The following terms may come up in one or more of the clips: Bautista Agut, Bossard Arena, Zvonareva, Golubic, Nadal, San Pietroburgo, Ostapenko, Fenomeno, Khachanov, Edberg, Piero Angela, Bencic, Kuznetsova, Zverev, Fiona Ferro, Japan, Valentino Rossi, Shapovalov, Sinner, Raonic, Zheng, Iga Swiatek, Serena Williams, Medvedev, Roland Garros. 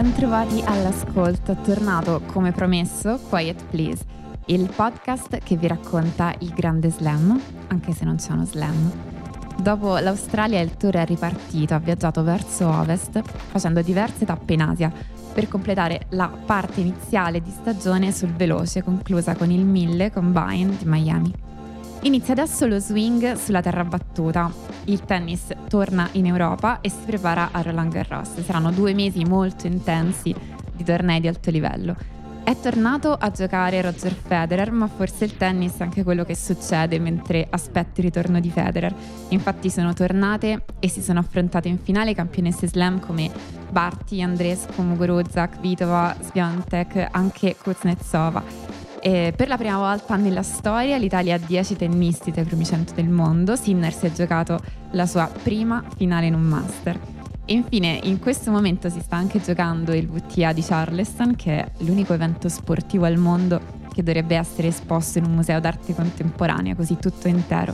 Bentrovati all'ascolto, tornato come promesso Quiet Please, il podcast che vi racconta il grande slam, anche se non c'è uno slam. Dopo l'Australia il tour è ripartito, ha viaggiato verso ovest facendo diverse tappe in Asia per completare la parte iniziale di stagione sul veloce conclusa con il 1000 combine di Miami. Inizia adesso lo swing sulla terra battuta, il tennis torna in Europa e si prepara a Roland Garros, saranno 2 mesi molto intensi di tornei di alto livello. È tornato a giocare Roger Federer, ma forse il tennis è anche quello che succede mentre aspetti il ritorno di Federer, infatti sono tornate e si sono affrontate in finale campionesse slam come Barty, Andreescu, Muguruza, Kvitova, Swiatek, anche Kuznetsova. E per la prima volta nella storia l'Italia ha 10 tennisti tra i primi 100 del mondo. Sinner si è giocato la sua prima finale in un master. E infine in questo momento si sta anche giocando il WTA di Charleston, che è l'unico evento sportivo al mondo che dovrebbe essere esposto in un museo d'arte contemporanea, così tutto intero.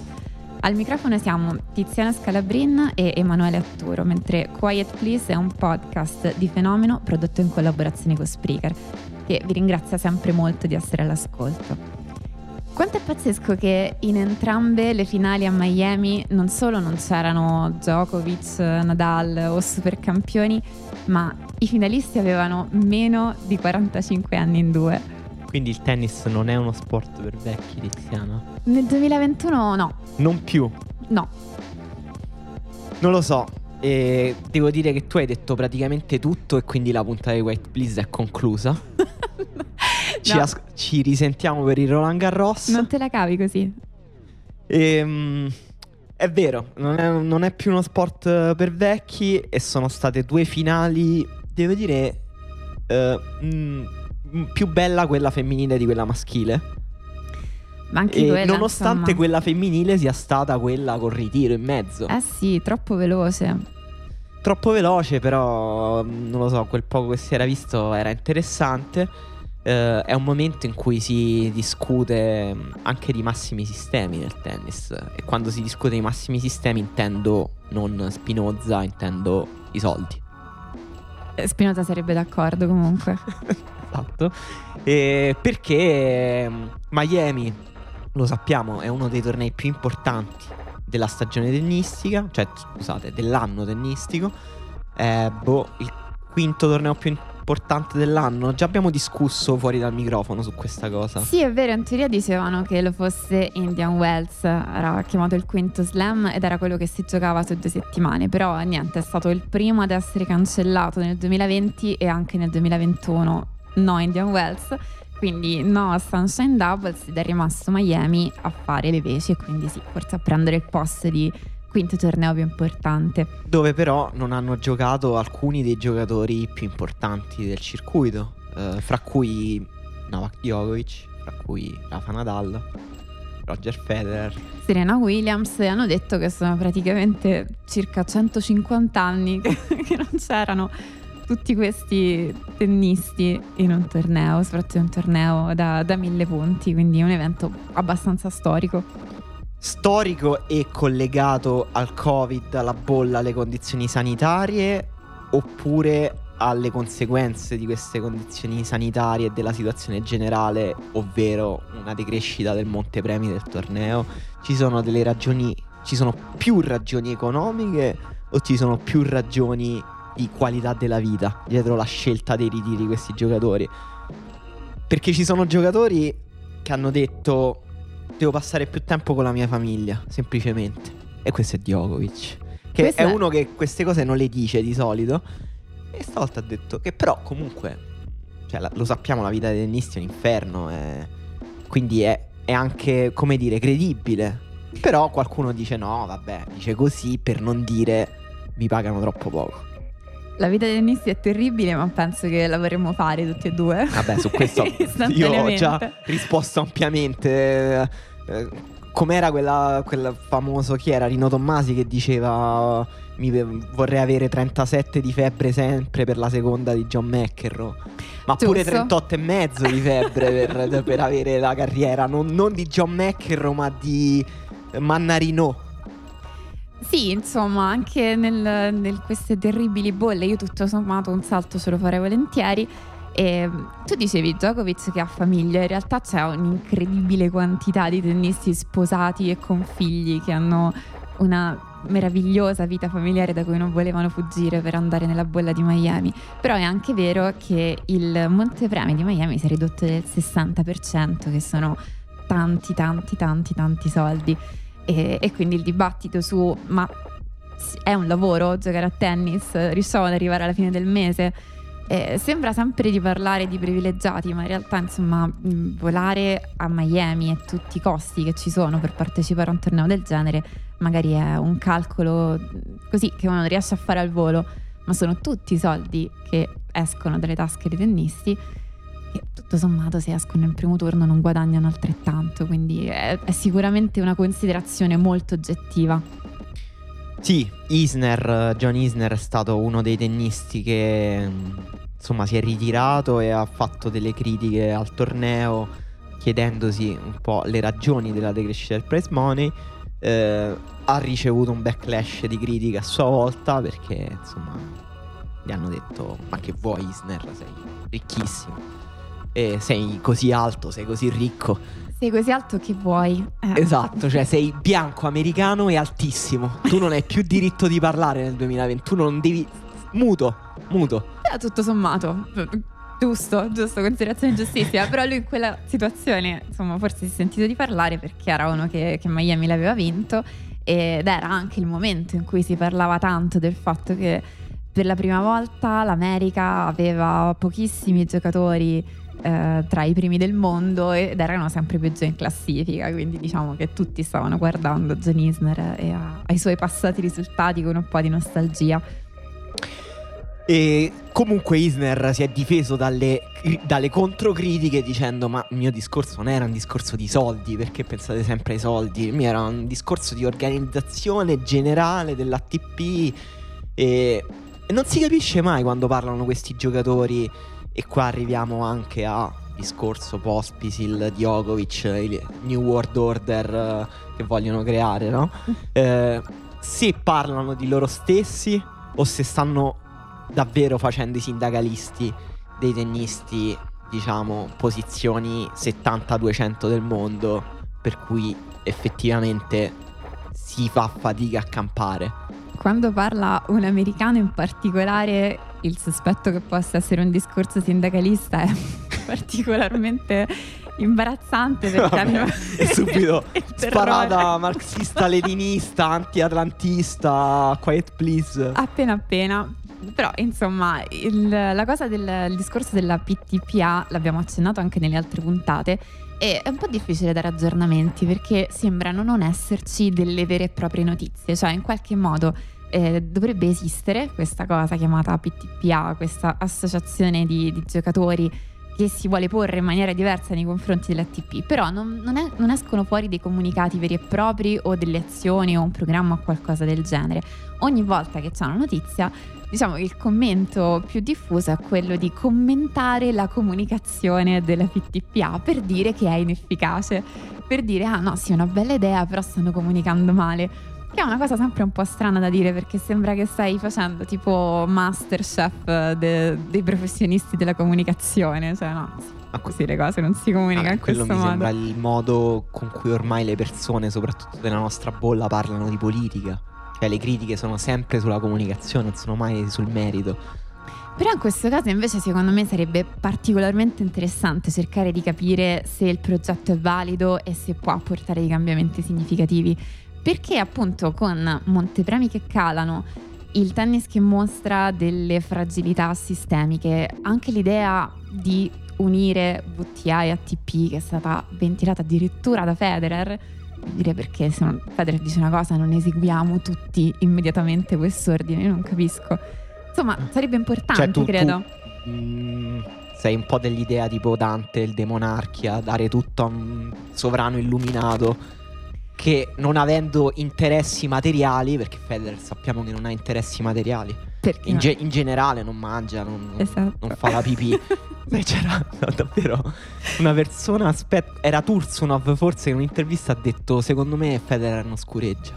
Al microfono siamo Tiziana Scalabrin e Emanuele Atturo, mentre Quiet Please è un podcast di Fenomeno prodotto in collaborazione con Spreaker, che vi ringrazia sempre molto di essere all'ascolto. Quanto è pazzesco che in entrambe le finali a Miami non solo non c'erano Djokovic, Nadal o supercampioni, ma i finalisti avevano meno di 45 anni in due. Quindi il tennis non è uno sport per vecchi, Tiziana? Nel 2021 no. Non più? No. Non lo so. E devo dire che tu hai detto praticamente tutto e quindi la puntata di Quiet Please è conclusa. No. Ci risentiamo per il Roland Garros. Non te la cavi così. È vero, non è più uno sport per vecchi e sono state 2 finali, devo dire, più bella quella femminile di quella maschile. Ma anche quella, nonostante insomma, quella femminile sia stata quella col ritiro in mezzo. Eh sì, troppo veloce. Troppo veloce, però non lo so, quel poco che si era visto era interessante. È un momento in cui si discute anche di massimi sistemi nel tennis. E quando si discute di massimi sistemi intendo non Spinoza, intendo i soldi. Spinoza sarebbe d'accordo comunque. Esatto. Perché Miami, lo sappiamo, è uno dei tornei più importanti della stagione tennistica, cioè scusate, dell'anno tennistico. Il 5° torneo più importante dell'anno. Già abbiamo discusso fuori dal microfono su questa cosa. Sì, è vero, in teoria dicevano che lo fosse Indian Wells, era chiamato il 5° slam ed era quello che si giocava su 2 settimane. Però niente, è stato il primo ad essere cancellato nel 2020 e anche nel 2021. No Indian Wells, quindi no Sunshine Doubles, ed è rimasto Miami a fare le veci e quindi sì, forse a prendere il posto di 5° torneo più importante, dove però non hanno giocato alcuni dei giocatori più importanti del circuito, fra cui Novak Djokovic, fra cui Rafa Nadal, Roger Federer, Serena Williams, e hanno detto che sono praticamente circa 150 anni che non c'erano tutti questi tennisti in un torneo, soprattutto in un torneo da 1000 punti, quindi un evento abbastanza storico e collegato al Covid, alla bolla, alle condizioni sanitarie, oppure alle conseguenze di queste condizioni sanitarie e della situazione generale, ovvero una decrescita del montepremi del torneo. Ci sono più ragioni economiche o ci sono più ragioni di qualità della vita dietro la scelta dei ritiri di questi giocatori? Perché ci sono giocatori che hanno detto: devo passare più tempo con la mia famiglia, semplicemente. E questo è Djokovic, che questo è uno che queste cose non le dice di solito, e stavolta ha detto che però comunque, cioè, lo sappiamo, la vita dei tennisti è un inferno, quindi è anche, come dire, credibile. Però qualcuno dice no, vabbè, dice così per non dire mi pagano troppo poco. La vita dei tennisti è terribile, ma penso che la vorremmo fare tutti e due. Vabbè, su questo io ho già risposto ampiamente. Com'era quel famoso, chi era? Rino Tommasi, che diceva: vorrei avere 37 di febbre sempre per la seconda di John McEnroe. Ma giusto, pure 38,5 di febbre per avere la carriera non di John McEnroe ma di Mannarino. Sì, insomma, anche nel queste terribili bolle io tutto sommato un salto se lo farei volentieri. E tu dicevi Djokovic che ha famiglia, in realtà c'è un'incredibile quantità di tennisti sposati e con figli che hanno una meravigliosa vita familiare da cui non volevano fuggire per andare nella bolla di Miami. Però è anche vero che il montepremi di Miami si è ridotto del 60%, che sono tanti tanti tanti tanti soldi, e quindi il dibattito su ma è un lavoro giocare a tennis, riusciamo ad arrivare alla fine del mese? Sembra sempre di parlare di privilegiati, ma in realtà insomma volare a Miami e tutti i costi che ci sono per partecipare a un torneo del genere magari è un calcolo così che uno riesce a fare al volo, ma sono tutti i soldi che escono dalle tasche dei tennisti che tutto sommato se escono in primo turno non guadagnano altrettanto, quindi è sicuramente una considerazione molto oggettiva. Sì, John Isner è stato uno dei tennisti che insomma si è ritirato e ha fatto delle critiche al torneo chiedendosi un po' le ragioni della decrescita del prize money. Ha ricevuto un backlash di critiche a sua volta perché insomma gli hanno detto ma che vuoi Isner, sei ricchissimo e sei così alto, sei così ricco. Sei così alto che vuoi. Esatto, cioè sei bianco, americano e altissimo. Tu non hai più diritto di parlare nel 2021, non devi... Muto. Tutto sommato, giusto, considerazione giustissima. Però lui in quella situazione, insomma, forse si è sentito di parlare perché era uno che Miami l'aveva vinto. Ed era anche il momento in cui si parlava tanto del fatto che per la prima volta l'America aveva pochissimi giocatori tra i primi del mondo ed erano sempre più giù in classifica, quindi diciamo che tutti stavano guardando John Isner e ai suoi passati risultati con un po' di nostalgia. E comunque Isner si è difeso dalle controcritiche dicendo ma il mio discorso non era un discorso di soldi, perché pensate sempre ai soldi, il mio era un discorso di organizzazione generale dell'ATP e non si capisce mai quando parlano questi giocatori. E qua arriviamo anche a discorso Pospisil, Djokovic, il New World Order che vogliono creare, no? Se parlano di loro stessi o se stanno davvero facendo i sindacalisti dei tennisti, diciamo, posizioni 70-200 del mondo, per cui effettivamente si fa fatica a campare. Quando parla un americano in particolare, il sospetto che possa essere un discorso sindacalista è particolarmente imbarazzante perché è subito sparata marxista-leninista, anti-atlantista, Quiet Please. Appena. Però insomma la cosa del discorso della PTPA l'abbiamo accennato anche nelle altre puntate e è un po' difficile dare aggiornamenti perché sembrano non esserci delle vere e proprie notizie, cioè in qualche modo dovrebbe esistere questa cosa chiamata PTPA, questa associazione di giocatori che si vuole porre in maniera diversa nei confronti dell'ATP, però non escono fuori dei comunicati veri e propri o delle azioni o un programma o qualcosa del genere. Ogni volta che c'è una notizia, diciamo che il commento più diffuso è quello di commentare la comunicazione della PTPA per dire che è inefficace, per dire ah no sì è una bella idea però stanno comunicando male, che è una cosa sempre un po' strana da dire perché sembra che stai facendo tipo Masterchef dei professionisti della comunicazione, cioè no, così le cose non si comunicano in questo modo. Quello mi sembra il modo con cui ormai le persone, soprattutto della nostra bolla, parlano di politica. Cioè le critiche sono sempre sulla comunicazione, non sono mai sul merito. Però in questo caso invece secondo me sarebbe particolarmente interessante cercare di capire se il progetto è valido e se può apportare dei cambiamenti significativi, perché appunto con montepremi che calano, il tennis che mostra delle fragilità sistemiche, anche l'idea di unire WTA e ATP che è stata ventilata addirittura da Federer, dire perché se non, Federer dice una cosa non eseguiamo tutti immediatamente quest'ordine, io non capisco. Insomma, sarebbe importante, cioè, credo. Tu sei un po' dell'idea tipo Dante, il De Monarchia, dare tutto a un sovrano illuminato che non avendo interessi materiali, perché Federer sappiamo che non ha interessi materiali, perché in generale non mangia, esatto, non fa la pipì. Beh, c'era davvero una persona, era Tursunov forse, in un'intervista ha detto secondo me Federer non scureggia.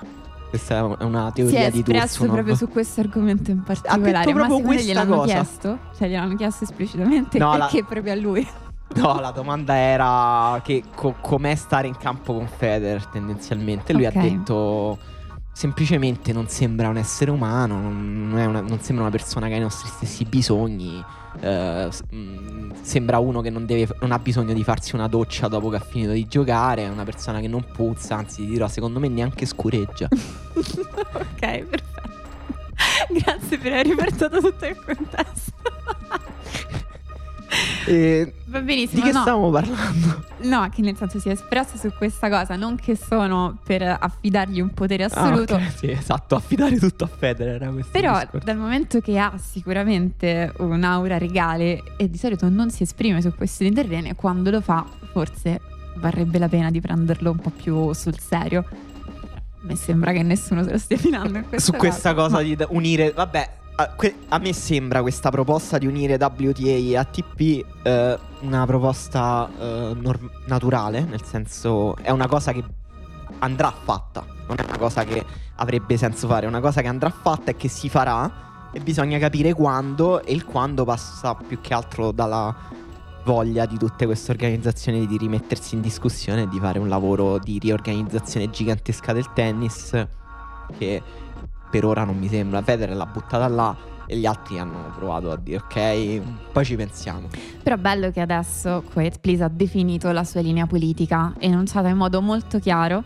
Questa è una teoria di Tursunov. Si è espresso proprio su questo argomento in particolare. Ha detto proprio questa cosa. Chiesto? Cioè gliel'hanno chiesto esplicitamente perché proprio a lui? No, la domanda era che com'è stare in campo con Federer tendenzialmente. Lui ha detto semplicemente non sembra un essere umano, non sembra una persona che ha i nostri stessi bisogni, sembra uno che non ha bisogno di farsi una doccia dopo che ha finito di giocare, è una persona che non puzza, anzi dirò secondo me neanche scureggia. Ok, perfetto. Grazie per aver riportato tutto il contesto. Va benissimo. Di che stiamo parlando? No, che nel senso si è espresso su questa cosa. Non che sono per affidargli un potere assoluto. Okay, sì, esatto, affidare tutto a Federer. Però dal momento che ha sicuramente un'aura regale e di solito non si esprime su questi terreni, quando lo fa forse varrebbe la pena di prenderlo un po' più sul serio. Mi sembra che nessuno se lo stia filando su questa cosa, ma... di unire, vabbè. A me sembra questa proposta di unire WTA e ATP una proposta naturale, nel senso è una cosa che andrà fatta, non è una cosa che avrebbe senso fare, è una cosa che andrà fatta e che si farà, e bisogna capire quando, e il quando passa più che altro dalla voglia di tutte queste organizzazioni di rimettersi in discussione e di fare un lavoro di riorganizzazione gigantesca del tennis che... per ora non mi sembra. Federer l'ha buttata là e gli altri hanno provato a dire ok, poi ci pensiamo. Però bello che adesso Quiet Please ha definito la sua linea politica e enunciata in modo molto chiaro,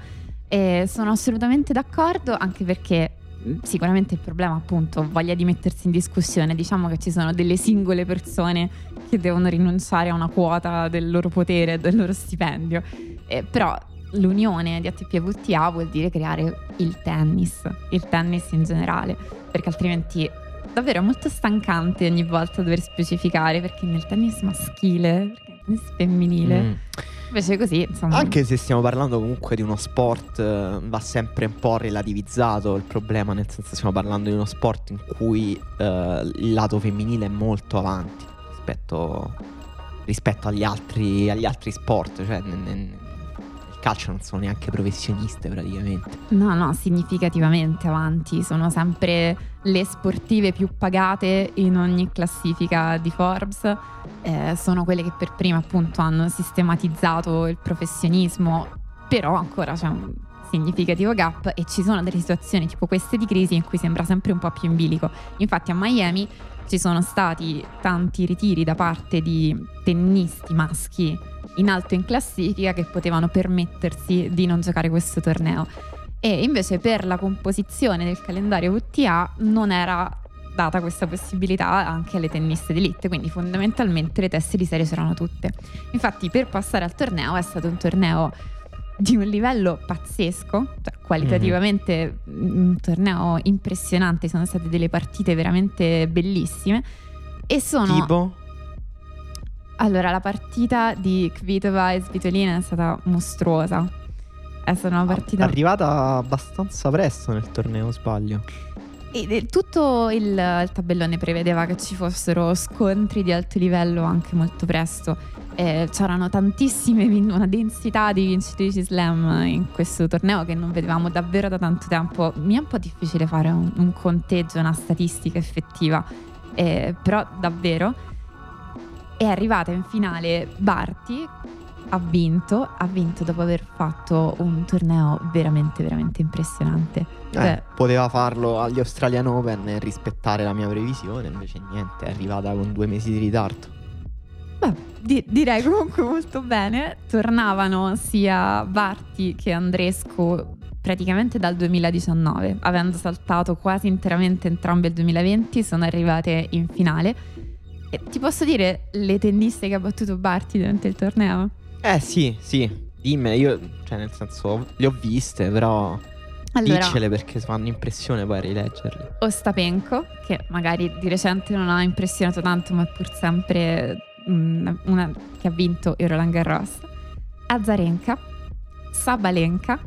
e sono assolutamente d'accordo, anche perché sicuramente il problema appunto voglia di mettersi in discussione. Diciamo che ci sono delle singole persone che devono rinunciare a una quota del loro potere, del loro stipendio, però l'unione di ATP e WTA vuol dire creare il tennis in generale, perché altrimenti davvero è molto stancante ogni volta dover specificare, perché nel tennis maschile, perché nel tennis femminile, invece così insomma... Anche se stiamo parlando comunque di uno sport, va sempre un po' relativizzato il problema, nel senso stiamo parlando di uno sport in cui il lato femminile è molto avanti rispetto agli altri sport, cioè calcio non sono neanche professioniste praticamente. No, significativamente avanti, sono sempre le sportive più pagate in ogni classifica di Forbes, sono quelle che per prima appunto hanno sistematizzato il professionismo, però ancora c'è un significativo gap e ci sono delle situazioni tipo queste di crisi in cui sembra sempre un po' più in bilico. Infatti a Miami ci sono stati tanti ritiri da parte di tennisti maschi in alto in classifica che potevano permettersi di non giocare questo torneo, e invece per la composizione del calendario WTA non era data questa possibilità anche alle tenniste d'elite, quindi fondamentalmente le teste di serie c'erano tutte. Infatti per passare al torneo, è stato un torneo di un livello pazzesco, cioè qualitativamente un torneo impressionante, sono state delle partite veramente bellissime. E sono tipo? Allora, la partita di Kvitova e Svitolina è stata mostruosa. È stata una partita arrivata abbastanza presto nel torneo, sbaglio. E tutto il tabellone prevedeva che ci fossero scontri di alto livello anche molto presto. C'erano tantissime, una densità di vincitrici slam in questo torneo che non vedevamo davvero da tanto tempo. Mi è un po' difficile fare un conteggio, una statistica effettiva, però davvero è arrivata in finale Barty. Ha vinto dopo aver fatto un torneo veramente veramente impressionante. Poteva farlo agli Australian Open e rispettare la mia previsione, invece niente, è arrivata con 2 mesi di ritardo. Vabbè, direi comunque molto bene. Tornavano sia Barty che Andreescu praticamente dal 2019, avendo saltato quasi interamente entrambe il 2020, sono arrivate in finale. E ti posso dire le tenniste che ha battuto Barty durante il torneo? Sì, dimmi, io cioè nel senso le ho viste, però allora, diccele perché fanno impressione poi rileggerle. Ostapenko, che magari di recente non ha impressionato tanto, ma è pur sempre una che ha vinto il Roland Garros. Azarenka, Sabalenka,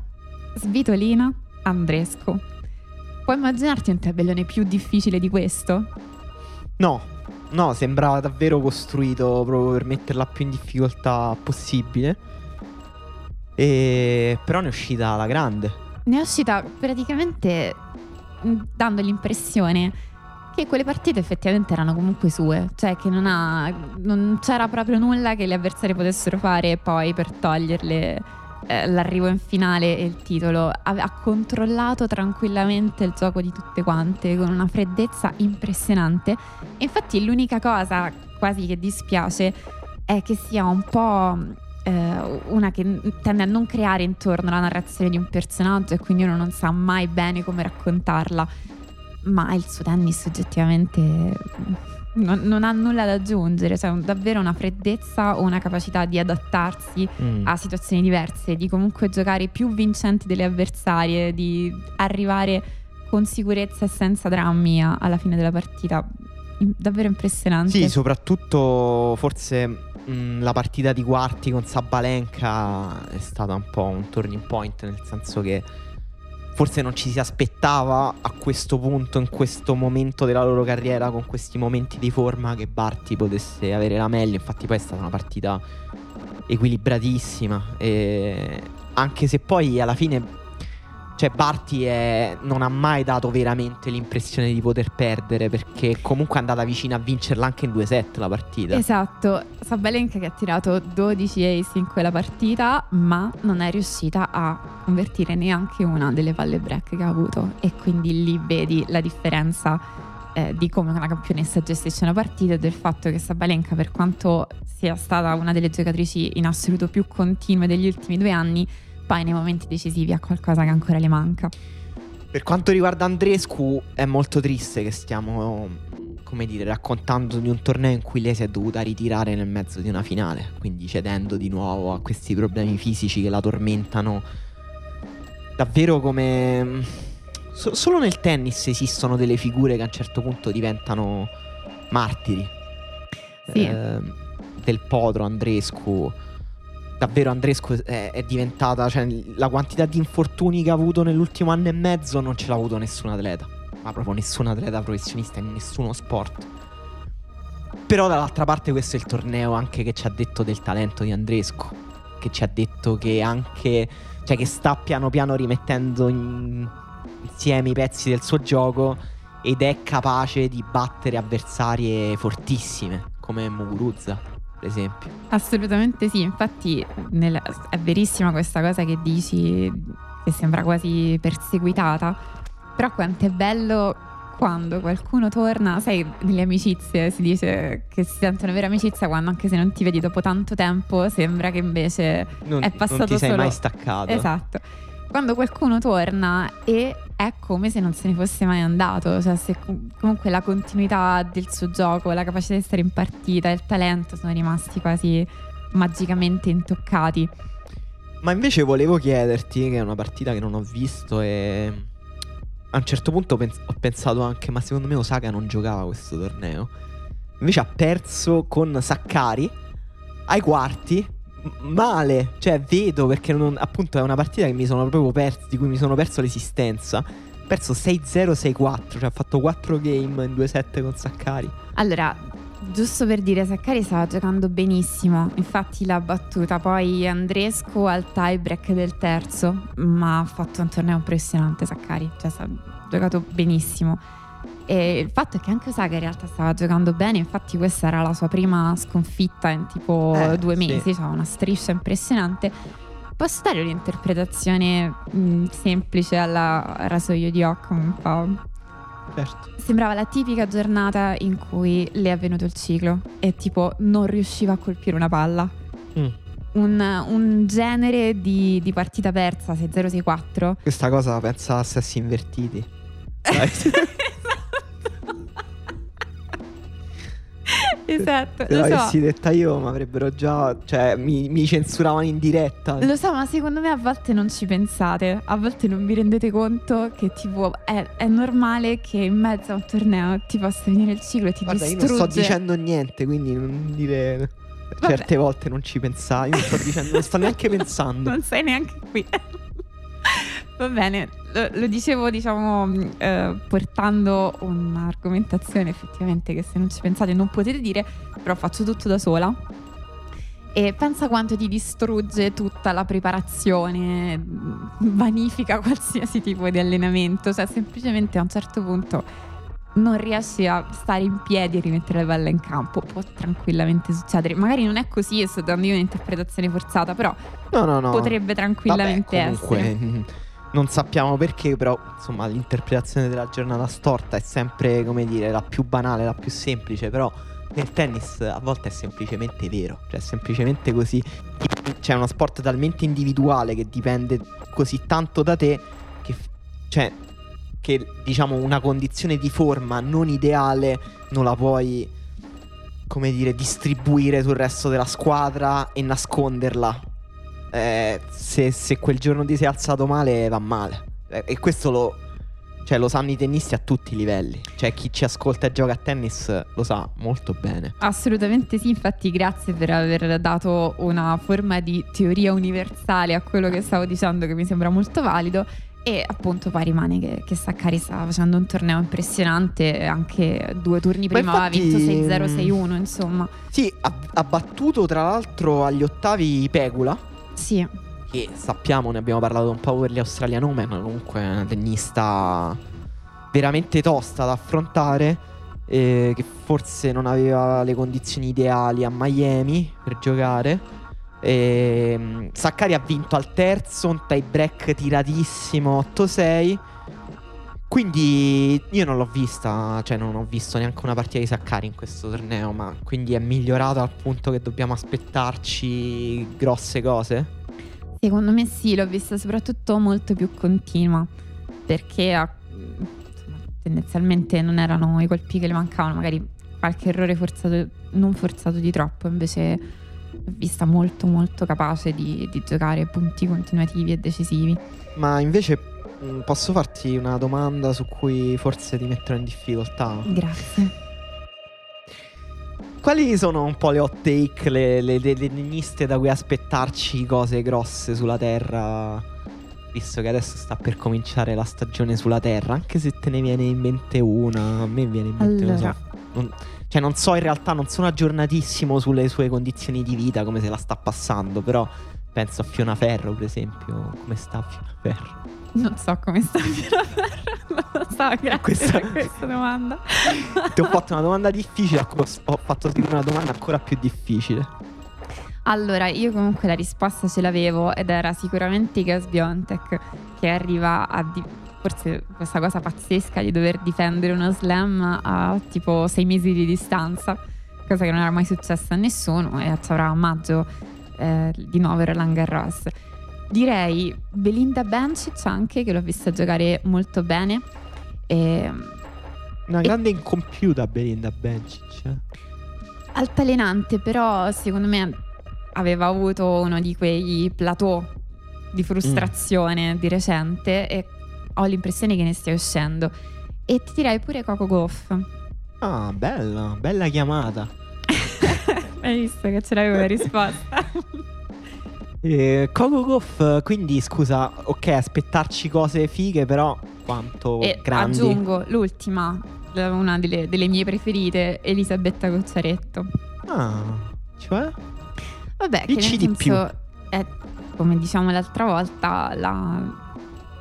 Svitolina, Andreescu. Puoi immaginarti un tabellone più difficile di questo? No, sembrava davvero costruito proprio per metterla più in difficoltà possibile, però ne è uscita alla grande. ne è uscita praticamente dando l'impressione che quelle partite effettivamente erano comunque sue, cioè che non c'era proprio nulla che gli avversari potessero fare poi per toglierle l'arrivo in finale e il titolo. Ha controllato tranquillamente il gioco di tutte quante con una freddezza impressionante. E infatti l'unica cosa quasi che dispiace è che sia un po' una che tende a non creare intorno la narrazione di un personaggio e quindi uno non sa mai bene come raccontarla, ma il suo tennis oggettivamente non ha nulla da aggiungere, cioè davvero una freddezza o una capacità di adattarsi a situazioni diverse, di comunque giocare più vincenti delle avversarie, di arrivare con sicurezza e senza drammi alla fine della partita. Davvero impressionante. Sì, soprattutto forse la partita di quarti con Sabalenka è stata un po' un turning point, nel senso che forse non ci si aspettava a questo punto, in questo momento della loro carriera, con questi momenti di forma, che Barty potesse avere la meglio. Infatti poi è stata una partita equilibratissima, e anche se poi alla fine, cioè, Barty non ha mai dato veramente l'impressione di poter perdere, perché comunque è andata vicina a vincerla anche in 2 set la partita. Esatto, Sabalenka che ha tirato 12 ace in quella partita, ma non è riuscita a convertire neanche una delle palle break che ha avuto, e quindi lì vedi la differenza di come una campionessa gestisce una partita e del fatto che Sabalenka, per quanto sia stata una delle giocatrici in assoluto più continue degli ultimi 2 anni, poi nei momenti decisivi ha qualcosa che ancora le manca. Per quanto riguarda Andreescu, è molto triste che stiamo, come dire, raccontando di un torneo in cui lei si è dovuta ritirare nel mezzo di una finale, quindi cedendo di nuovo a questi problemi fisici che la tormentano. Davvero, come solo nel tennis esistono delle figure che a un certo punto diventano martiri. Sì. Del Potro, Andreescu. Davvero Andreescu è diventata, cioè, la quantità di infortuni che ha avuto nell'ultimo anno e mezzo non ce l'ha avuto nessun atleta, ma proprio nessun atleta professionista in nessuno sport. Però dall'altra parte questo è il torneo anche che ci ha detto del talento di Andreescu, che ci ha detto che anche, cioè, che sta piano piano rimettendo insieme i pezzi del suo gioco ed è capace di battere avversarie fortissime come Muguruza, per esempio. Assolutamente sì, infatti è verissima questa cosa che dici, che sembra quasi perseguitata, però quanto è bello quando qualcuno torna, sai, nelle amicizie si dice che si sente una vera amicizia quando, anche se non ti vedi dopo tanto tempo, sembra che invece è passato, non ti sei mai staccato. Esatto, quando qualcuno torna e è come se non se ne fosse mai andato, cioè se comunque la continuità del suo gioco, la capacità di stare in partita, il talento sono rimasti quasi magicamente intoccati. Ma invece volevo chiederti, che è una partita che non ho visto e a un certo punto ho pensato anche, ma secondo me Osaka non giocava questo torneo, invece ha perso con Sakkari ai quarti male, cioè vedo, perché appunto è una partita che mi sono proprio perso, di cui mi sono perso l'esistenza. Perso 6-0, 6-4, cioè ha fatto 4 game in 2 set con Sakkari. Allora, giusto per dire, Sakkari stava giocando benissimo, infatti l'ha battuta poi Andreescu al tie break del terzo, ma ha fatto un torneo impressionante Sakkari, cioè ha giocato benissimo. E il fatto è che anche Osaka in realtà stava giocando bene, infatti questa era la sua prima sconfitta in tipo 2 mesi, sì. Cioè una striscia impressionante. Posso dare un'interpretazione semplice alla rasoio di Ockham un po'? Certo. Sembrava la tipica giornata in cui le è avvenuto il ciclo e tipo non riusciva a colpire una palla. Un genere di partita persa, 6-0, 6-4. Questa cosa pensa a sessi invertiti. Esatto, se l'avessi detta io mi avrebbero già, cioè mi censuravano in diretta. Lo so, ma secondo me a volte non ci pensate, a volte non vi rendete conto che tipo è normale che in mezzo a un torneo ti possa venire il ciclo e ti distrugge. Io non sto dicendo niente, quindi non dire. Vabbè. Certe volte non ci pensavo, non sto dicendo, non sto neanche pensando. Non sei neanche qui. Va bene, lo dicevo, diciamo, portando un'argomentazione effettivamente che se non ci pensate non potete dire, però faccio tutto da sola. E pensa quanto ti distrugge tutta la preparazione, vanifica qualsiasi tipo di allenamento, cioè semplicemente a un certo punto non riesci a stare in piedi e rimettere la palla in campo. Può tranquillamente succedere, magari non è così e sto dando io un'interpretazione forzata, però no. Potrebbe tranquillamente essere. Non sappiamo perché, però insomma l'interpretazione della giornata storta è sempre, come dire, la più banale, la più semplice, però nel tennis a volte è semplicemente vero, cioè è semplicemente così. C'è uno sport talmente individuale che dipende così tanto da te che diciamo una condizione di forma non ideale non la puoi, come dire, distribuire sul resto della squadra e nasconderla. Se quel giorno ti sei alzato male, va male. E questo lo sanno i tennisti a tutti i livelli. Cioè chi ci ascolta e gioca a tennis lo sa molto bene. Assolutamente sì, infatti grazie per aver dato una forma di teoria universale a quello che stavo dicendo, che mi sembra molto valido. E appunto poi rimane che Sakkari stava facendo un torneo impressionante, anche due turni prima aveva vinto 6-0, 6-1, insomma. Sì, ha battuto tra l'altro agli ottavi Pegula. Sì. Che sappiamo, ne abbiamo parlato un po' per gli Australian Open, comunque è una tennista veramente tosta da affrontare, che forse non aveva le condizioni ideali a Miami per giocare. Sakkari ha vinto al terzo, un tie break tiratissimo 8-6. Quindi io non l'ho vista, cioè non ho visto neanche una partita di Sakkari in questo torneo, ma quindi è migliorata al punto che dobbiamo aspettarci grosse cose? Secondo me sì, l'ho vista soprattutto molto più continua, perché tendenzialmente non erano i colpi che le mancavano, magari qualche errore forzato, non forzato di troppo, invece l'ho vista molto molto capace di giocare punti continuativi e decisivi. Ma invece posso farti una domanda su cui forse ti metterò in difficoltà? Grazie. Quali sono un po' le hot take, le tenniste da cui aspettarci cose grosse sulla terra, visto che adesso sta per cominciare la stagione sulla terra? Anche se te ne viene in mente una, a me viene in mente non so, in realtà non sono aggiornatissimo sulle sue condizioni di vita, come se la sta passando, però penso a Fiona Ferro, per esempio. Come sta Fiona Ferro? Non so come sta Fiona Ferro, non lo so, grazie per questa domanda. Ti ho fatto una domanda difficile, ho fatto una domanda ancora più difficile. Allora, io comunque la risposta ce l'avevo ed era sicuramente Gasbiontek, che arriva a forse questa cosa pazzesca di dover difendere uno slam a tipo 6 mesi di distanza, cosa che non era mai successa a nessuno, e avrà a maggio di nuovo Roland Garros. Direi Belinda Bencic anche, che l'ho vista giocare molto bene. Grande incompiuta Belinda Bencic. Altalenante, però secondo me aveva avuto uno di quei plateau di frustrazione di recente, e ho l'impressione che ne stia uscendo. E ti direi pure Coco Gauff. Ah, bella chiamata. Hai visto che ce l'avevo la risposta. Coco Gauff, quindi scusa, ok, aspettarci cose fighe, però quanto grandi. Aggiungo l'ultima, una delle mie preferite, Elisabetta Cocciaretto. Ah, cioè? Vabbè, dici che nel senso è, come diciamo l'altra volta,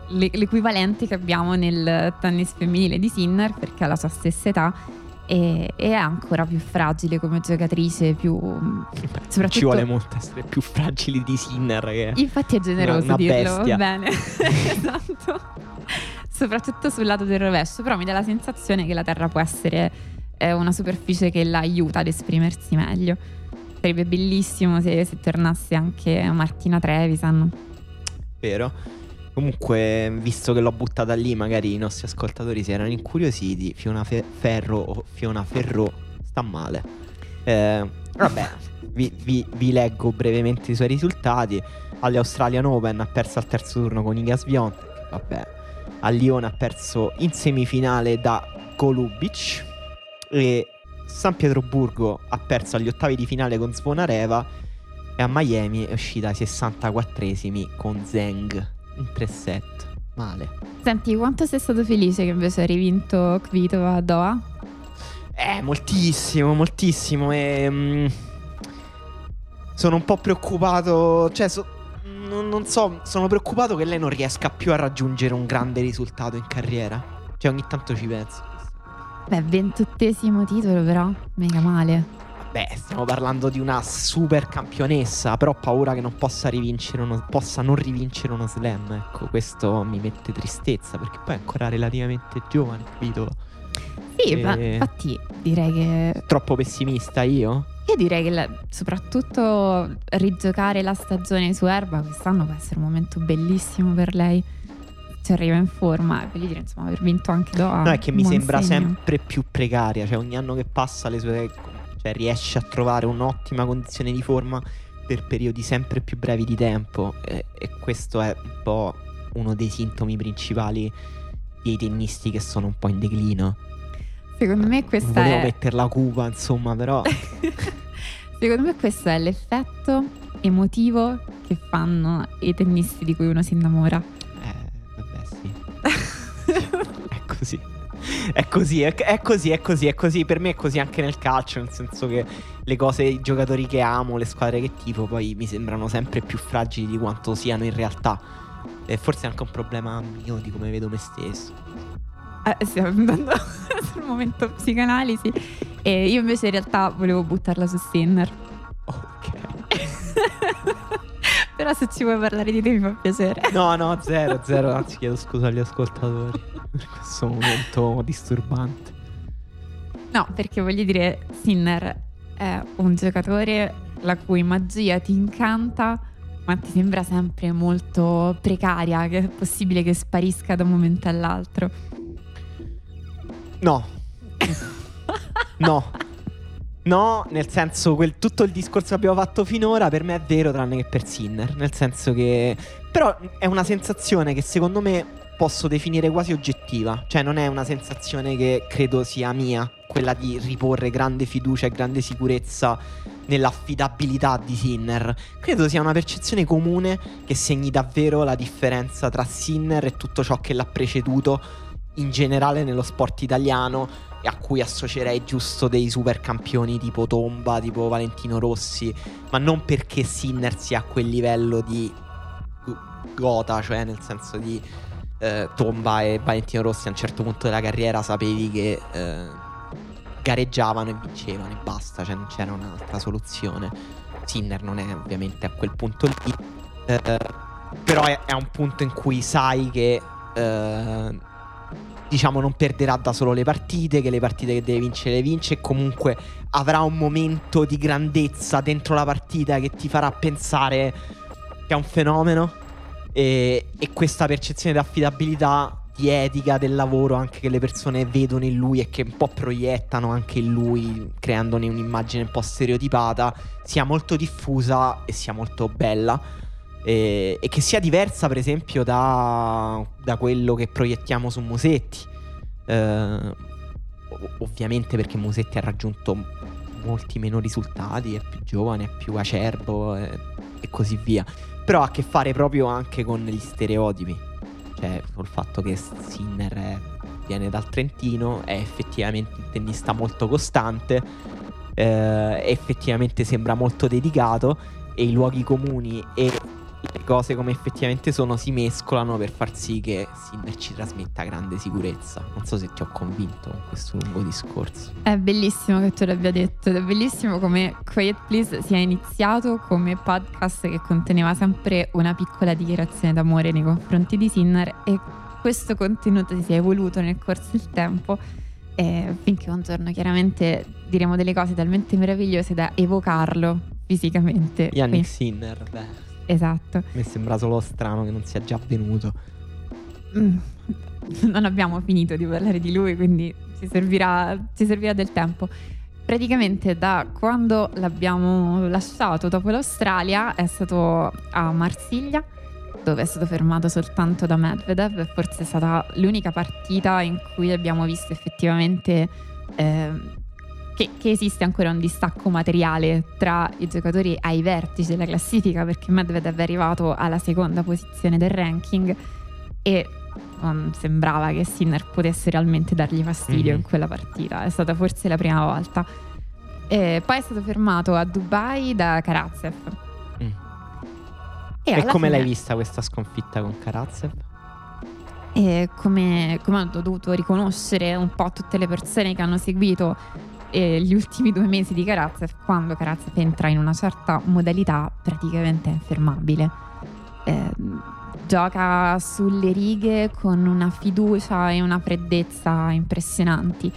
l'equivalente che abbiamo nel tennis femminile di Sinner, perché ha la sua stessa età e è ancora più fragile come giocatrice, più soprattutto ci vuole molto essere più fragili di Sinner, che infatti è generoso una dirlo, bestia. Bene. Esatto. Soprattutto sul lato del rovescio, però mi dà la sensazione che la terra può essere una superficie che la aiuta ad esprimersi meglio. Sarebbe bellissimo se tornasse anche Martina Trevisan. Vero. Comunque, visto che l'ho buttata lì, magari i nostri ascoltatori si erano incuriositi. Fiona Ferro o Fiona Ferro sta male. Vabbè, vi leggo brevemente i suoi risultati. Alle Australian Open ha perso al terzo turno con Iga Swiatek. Vabbè. A Lione ha perso in semifinale da Golubic. E San Pietroburgo ha perso agli ottavi di finale con Zvonareva. E a Miami è uscita ai 64esimi con Zheng. Un preset, male. Senti, quanto sei stato felice che invece hai rivinto Kvitova a Doha? Moltissimo. E sono un po' preoccupato, cioè non so, sono preoccupato che lei non riesca più a raggiungere un grande risultato in carriera. Cioè ogni tanto ci penso. Beh, 28° titolo però, mega male. Vabbè, stiamo parlando di una super campionessa, però ho paura che non possa rivincere uno slam, ecco, questo mi mette tristezza, perché poi è ancora relativamente giovane, capito? Sì, ma infatti direi che... Troppo pessimista io? Io direi che soprattutto rigiocare la stagione su erba quest'anno può essere un momento bellissimo per lei. Ci arriva in forma, voglio dire, insomma, aver vinto anche Doha. No, è che mi sembra sempre più precaria, cioè ogni anno che passa le sue... Cioè riesce a trovare un'ottima condizione di forma per periodi sempre più brevi di tempo, e questo è un po' uno dei sintomi principali dei tennisti che sono un po' in declino. Secondo me questa volevo metterla a Cuba, insomma, però secondo me questo è l'effetto emotivo che fanno i tennisti di cui uno si innamora. Vabbè, sì. È così. È così. Per me è così anche nel calcio, nel senso che le cose, i giocatori che amo, le squadre che tifo, poi mi sembrano sempre più fragili di quanto siano in realtà. E forse è anche un problema mio di come vedo me stesso. Stiamo andando sul momento psicanalisi. E io invece in realtà volevo buttarla su Sinner. Ok. Però se ci vuoi parlare di te mi fa piacere. No, zero. Anzi, chiedo scusa agli ascoltatori per questo momento disturbante. No, perché voglio dire, Sinner è un giocatore la cui magia ti incanta, ma ti sembra sempre molto precaria, che è possibile che sparisca da un momento all'altro. No, nel senso, tutto il discorso che abbiamo fatto finora per me è vero tranne che per Sinner, nel senso che però è una sensazione che secondo me posso definire quasi oggettiva, cioè non è una sensazione che credo sia mia, quella di riporre grande fiducia e grande sicurezza nell'affidabilità di Sinner. Credo sia una percezione comune che segni davvero la differenza tra Sinner e tutto ciò che l'ha preceduto in generale nello sport italiano, a cui associerei giusto dei super campioni tipo Tomba, tipo Valentino Rossi, ma non perché Sinner sia a quel livello di gota, cioè nel senso di Tomba e Valentino Rossi a un certo punto della carriera sapevi che gareggiavano e vincevano e basta, cioè non c'era un'altra soluzione. Sinner non è ovviamente a quel punto lì, però è un punto in cui sai che diciamo non perderà da solo le partite, che le partite che deve vincere le vince, e comunque avrà un momento di grandezza dentro la partita che ti farà pensare che è un fenomeno, e questa percezione di affidabilità, di etica, del lavoro anche che le persone vedono in lui e che un po' proiettano anche in lui creandone un'immagine un po' stereotipata, sia molto diffusa e sia molto bella. E che sia diversa per esempio da quello che proiettiamo su Musetti, ovviamente perché Musetti ha raggiunto molti meno risultati, è più giovane, è più acerbo e così via, però ha a che fare proprio anche con gli stereotipi, cioè col fatto che Sinner viene dal Trentino, è effettivamente un tennista molto costante, effettivamente sembra molto dedicato, e i luoghi comuni e le cose come effettivamente sono si mescolano per far sì che Sinner ci trasmetta grande sicurezza. Non so se ti ho convinto con questo lungo discorso. È bellissimo che tu l'abbia detto, ed è bellissimo come Quiet Please sia iniziato come podcast che conteneva sempre una piccola dichiarazione d'amore nei confronti di Sinner, e questo contenuto si è evoluto nel corso del tempo, finché un giorno chiaramente diremo delle cose talmente meravigliose da evocarlo fisicamente. Yannick Sinner, beh. Esatto. Mi sembra solo strano che non sia già avvenuto. Non abbiamo finito di parlare di lui, quindi ci servirà del tempo. Praticamente da quando l'abbiamo lasciato dopo l'Australia è stato a Marsiglia, dove è stato fermato soltanto da Medvedev, e forse è stata l'unica partita in cui abbiamo visto effettivamente che esiste ancora un distacco materiale tra i giocatori ai vertici della classifica, perché Medvedev è arrivato alla seconda posizione del ranking e non sembrava che Sinner potesse realmente dargli fastidio in quella partita. È stata forse la prima volta. Poi è stato fermato a Dubai da Karatsev. E come l'hai vista questa sconfitta con Karatsev? Come ho dovuto riconoscere un po' tutte le persone che hanno seguito gli ultimi 2 mesi di Karatsev, quando Karatsev entra in una certa modalità praticamente infermabile. Gioca sulle righe con una fiducia e una freddezza impressionanti,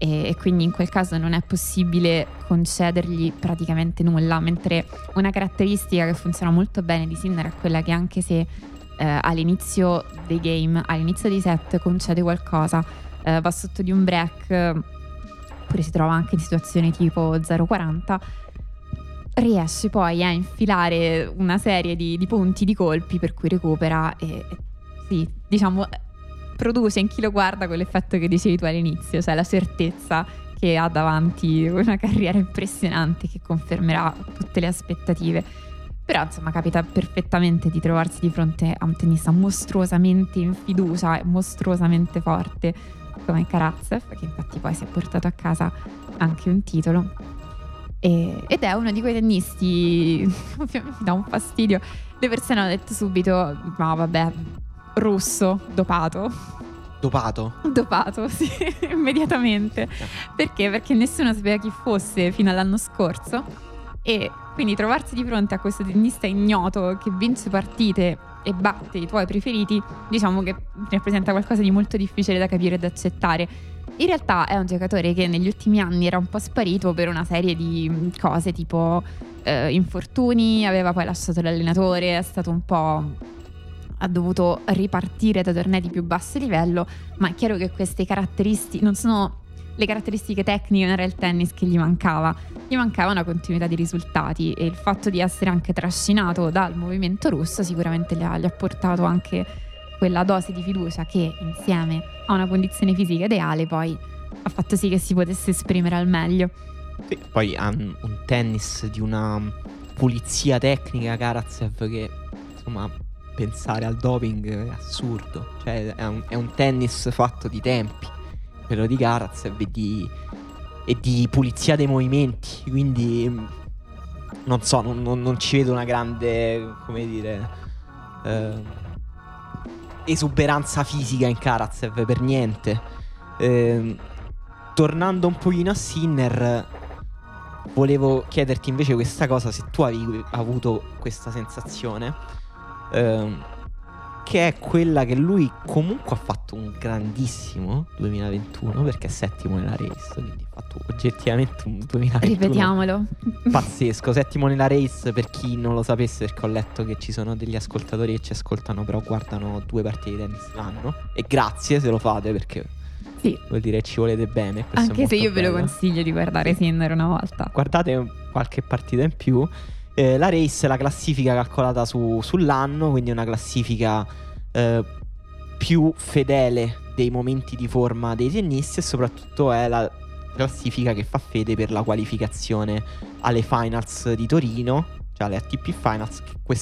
e quindi in quel caso non è possibile concedergli praticamente nulla, mentre una caratteristica che funziona molto bene di Sinner è quella che, anche se all'inizio dei game, all'inizio dei set concede qualcosa, va sotto di un break, oppure si trova anche in situazioni tipo 0-40, riesce poi a infilare una serie di punti, di colpi, per cui recupera e sì, diciamo, produce in chi lo guarda quell'effetto che dicevi tu all'inizio, cioè la certezza che ha davanti una carriera impressionante che confermerà tutte le aspettative. Però insomma capita perfettamente di trovarsi di fronte a un tennista mostruosamente in fiducia e mostruosamente forte come Karatsev, che infatti poi si è portato a casa anche un titolo, ed è uno di quei tennisti mi dà un fastidio, le persone hanno detto subito ma vabbè, russo, dopato? Dopato, sì, immediatamente. Perché nessuno sapeva chi fosse fino all'anno scorso, e quindi trovarsi di fronte a questo tennista ignoto che vince partite e batte i tuoi preferiti, diciamo che rappresenta qualcosa di molto difficile da capire e da accettare. In realtà è un giocatore che negli ultimi anni era un po' sparito per una serie di cose tipo infortuni, aveva poi lasciato l'allenatore, è stato un po'... ha dovuto ripartire da tornei di più basso livello, ma è chiaro che queste caratteristiche non sono le caratteristiche tecniche, non era il tennis che gli mancava una continuità di risultati, e il fatto di essere anche trascinato dal movimento russo sicuramente gli ha portato anche quella dose di fiducia che, insieme a una condizione fisica ideale, poi ha fatto sì che si potesse esprimere al meglio. Sì, poi ha un tennis di una pulizia tecnica Karatsev che, insomma, pensare al doping è assurdo, cioè è un tennis fatto di tempi, quello di Karatsev, e di pulizia dei movimenti, quindi non so, non ci vedo una grande, come dire, esuberanza fisica in Karatsev, per niente. Tornando un pochino a Sinner, volevo chiederti invece questa cosa, se tu avevi avuto questa sensazione, che è quella che lui comunque ha fatto un grandissimo 2021, perché è settimo nella race, quindi ha fatto oggettivamente un 2021, ripetiamolo, pazzesco, settimo nella race. Per chi non lo sapesse, perché ho letto che ci sono degli ascoltatori che ci ascoltano però guardano 2 partite di tennis l'anno, e grazie se lo fate, perché sì, vuol dire ci volete bene, anche se io ve lo consiglio di guardare Sinner una volta, guardate qualche partita in più. La race è la classifica calcolata sull'anno, quindi è una classifica più fedele dei momenti di forma dei tennisti, e soprattutto è la classifica che fa fede per la qualificazione alle finals di Torino, cioè alle ATP Finals, che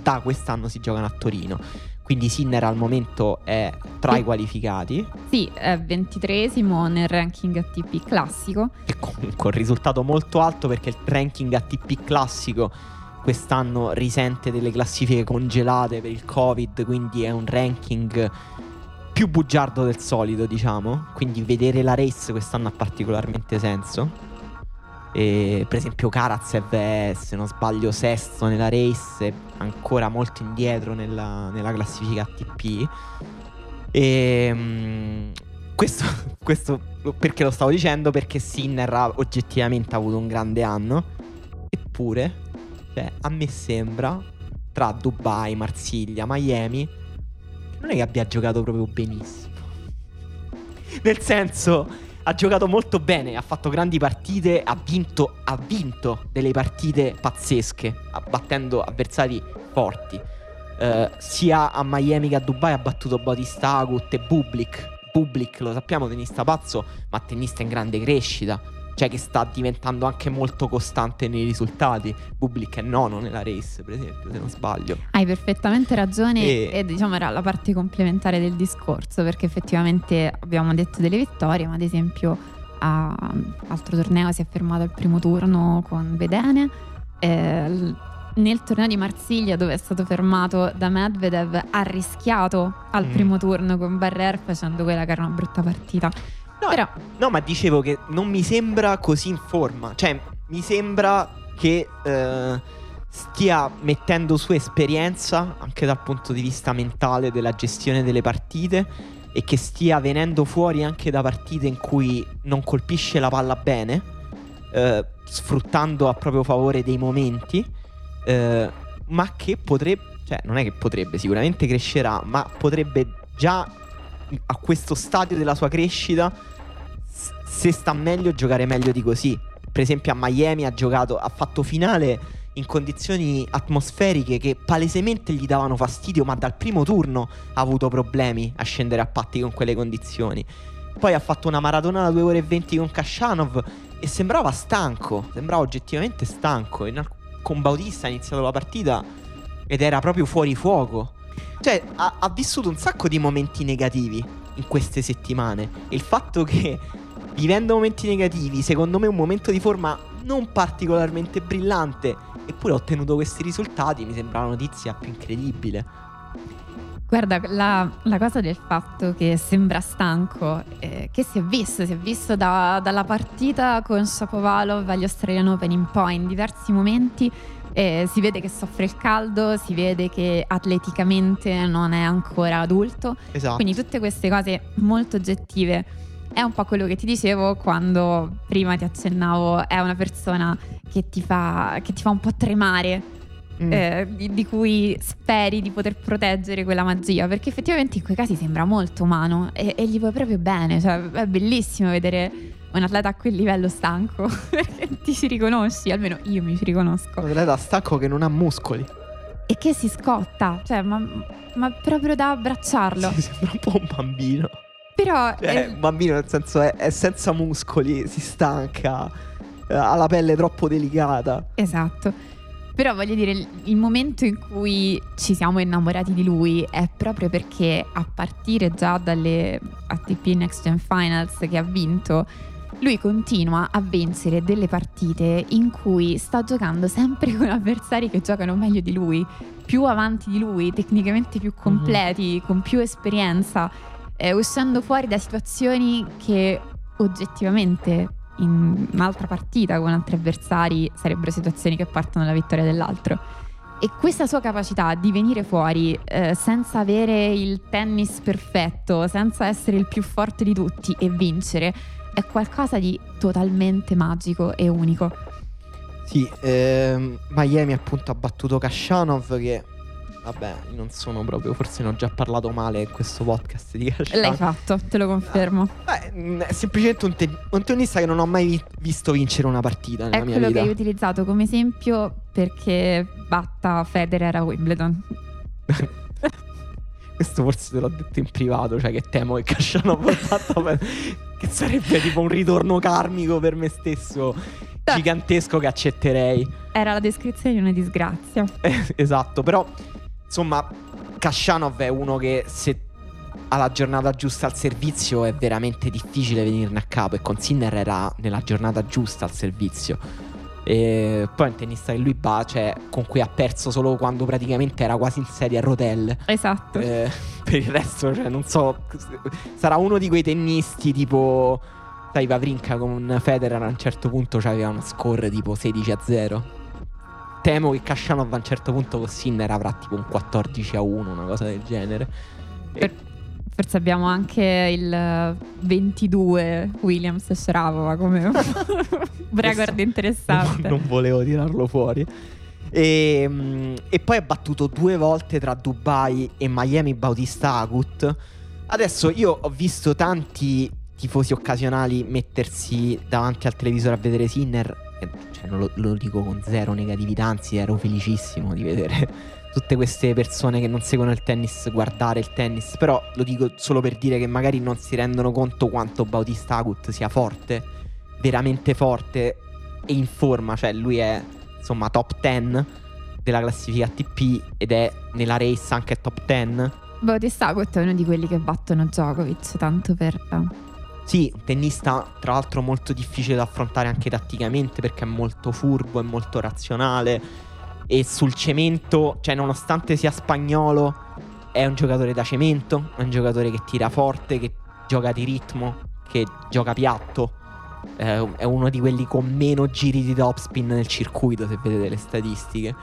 da quest'anno si giocano a Torino. Quindi Sinner al momento è tra i qualificati. Sì, è 23esimo nel ranking ATP classico. E comunque un risultato molto alto, perché il ranking ATP classico quest'anno risente delle classifiche congelate per il Covid, quindi è un ranking più bugiardo del solito, diciamo. Quindi vedere la race quest'anno ha particolarmente senso. E per esempio Karatsev è, se non sbaglio, 6° nella race, ancora molto indietro nella classifica ATP. Questo perché lo stavo dicendo? Perché Sinner ha oggettivamente avuto un grande anno, eppure, cioè, a me sembra, tra Dubai, Marsiglia, Miami, non è che abbia giocato proprio benissimo, nel senso... ha giocato molto bene, ha fatto grandi partite, ha vinto delle partite pazzesche, battendo avversari forti. Sia a Miami che a Dubai ha battuto Bautista Agut e Bublik, lo sappiamo, tennista pazzo, ma tennista in grande crescita, cioè che sta diventando anche molto costante nei risultati. Bublik è 9° nella race, per esempio, se non sbaglio. Hai perfettamente ragione, e diciamo era la parte complementare del discorso, perché effettivamente abbiamo detto delle vittorie, ma ad esempio Altro torneo si è fermato al primo turno con Bedene. Nel torneo di Marsiglia, dove è stato fermato da Medvedev, ha rischiato al primo turno con Barrer, facendo quella che era una brutta partita. No, però... no, ma dicevo che non mi sembra così in forma. Cioè, mi sembra che stia mettendo su esperienza anche dal punto di vista mentale della gestione delle partite, e che stia venendo fuori anche da partite in cui non colpisce la palla bene, sfruttando a proprio favore dei momenti, ma che potrebbe, cioè non è che potrebbe, sicuramente crescerà, ma potrebbe già a questo stadio della sua crescita, se sta meglio, giocare meglio di così. Per esempio a Miami ha fatto finale in condizioni atmosferiche che palesemente gli davano fastidio, ma dal primo turno ha avuto problemi a scendere a patti con quelle condizioni. Poi ha fatto una maratona da 2 ore e 20 con Khachanov e sembrava stanco, sembrava oggettivamente stanco. Con Bautista ha iniziato la partita ed era proprio fuori fuoco. Cioè ha vissuto un sacco di momenti negativi in queste settimane. Il fatto che, vivendo momenti negativi, secondo me un momento di forma non particolarmente brillante, eppure ho ottenuto questi risultati, mi sembra la notizia più incredibile. Guarda, la cosa del fatto che sembra stanco, che si è visto dalla partita con Shapovalov agli Australian Open in poi, in diversi momenti, si vede che soffre il caldo, si vede che atleticamente non è ancora adulto. Esatto. Quindi tutte queste cose molto oggettive. È un po' quello che ti dicevo quando prima ti accennavo, è una persona che ti fa un po' tremare, di cui speri di poter proteggere quella magia, perché effettivamente in quei casi sembra molto umano e gli vuoi proprio bene. Cioè, è bellissimo vedere un atleta a quel livello stanco, perché ti ci riconosci, almeno io mi ci riconosco. Un atleta stanco che non ha muscoli. E che si scotta, cioè, ma proprio da abbracciarlo. Sì, sembra un po' un bambino. Però un bambino, nel senso, è senza muscoli, si stanca, ha la pelle troppo delicata. Esatto. Però voglio dire, il momento in cui ci siamo innamorati di lui è proprio perché, a partire già dalle ATP Next Gen Finals che ha vinto, lui continua a vincere delle partite in cui sta giocando sempre con avversari che giocano meglio di lui, più avanti di lui, tecnicamente più completi, con più esperienza, uscendo fuori da situazioni che oggettivamente in un'altra partita con altri avversari sarebbero situazioni che partono dalla vittoria dell'altro. E questa sua capacità di venire fuori senza avere il tennis perfetto, senza essere il più forte di tutti, e vincere, è qualcosa di totalmente magico e unico. Sì, Miami appunto ha battuto Khachanov, che vabbè, non sono proprio, forse ne ho già parlato male in questo podcast di Khachanov. L'hai fatto, te lo confermo. È semplicemente un tennista che non ho mai visto vincere una partita nella mia vita. È quello che hai utilizzato come esempio perché batta Federer a Wimbledon. Questo forse te l'ho detto in privato, cioè che temo che Khachanov che sarebbe tipo un ritorno karmico per me stesso, gigantesco, che accetterei. Era la descrizione di una disgrazia. Esatto, però... insomma, Khachanov è uno che, se ha la giornata giusta al servizio, è veramente difficile venirne a capo, e con Sinner era nella giornata giusta al servizio. E poi è un tennista che lui con cui ha perso solo quando praticamente era quasi in sedia a rotelle. Esatto. Per il resto, cioè, non so, sarà uno di quei tennisti tipo, sai, Wawrinka con Federer a un certo punto aveva uno score tipo 16-0. Temo che Khachanov a un certo punto con Sinner avrà tipo un 14-1, una cosa del genere. Forse abbiamo anche il 22 Williams e Sharapova come un record interessante. Non volevo tirarlo fuori. E poi ha battuto 2 volte tra Dubai e Miami Bautista Agut. Adesso io ho visto tanti tifosi occasionali mettersi davanti al televisore a vedere Sinner. Cioè, lo dico con zero negatività, anzi ero felicissimo di vedere tutte queste persone che non seguono il tennis guardare il tennis, però lo dico solo per dire che magari non si rendono conto quanto Bautista Agut sia forte, veramente forte e in forma. Cioè lui è, insomma, top 10 della classifica ATP ed è nella race anche top 10. Bautista Agut è uno di quelli che battono Djokovic, tanto per... Sì, un tennista tra l'altro molto difficile da affrontare anche tatticamente, perché è molto furbo, è molto razionale, e sul cemento, cioè nonostante sia spagnolo, è un giocatore da cemento, è un giocatore che tira forte, che gioca di ritmo, che gioca piatto. È uno di quelli con meno giri di topspin nel circuito, se vedete le statistiche,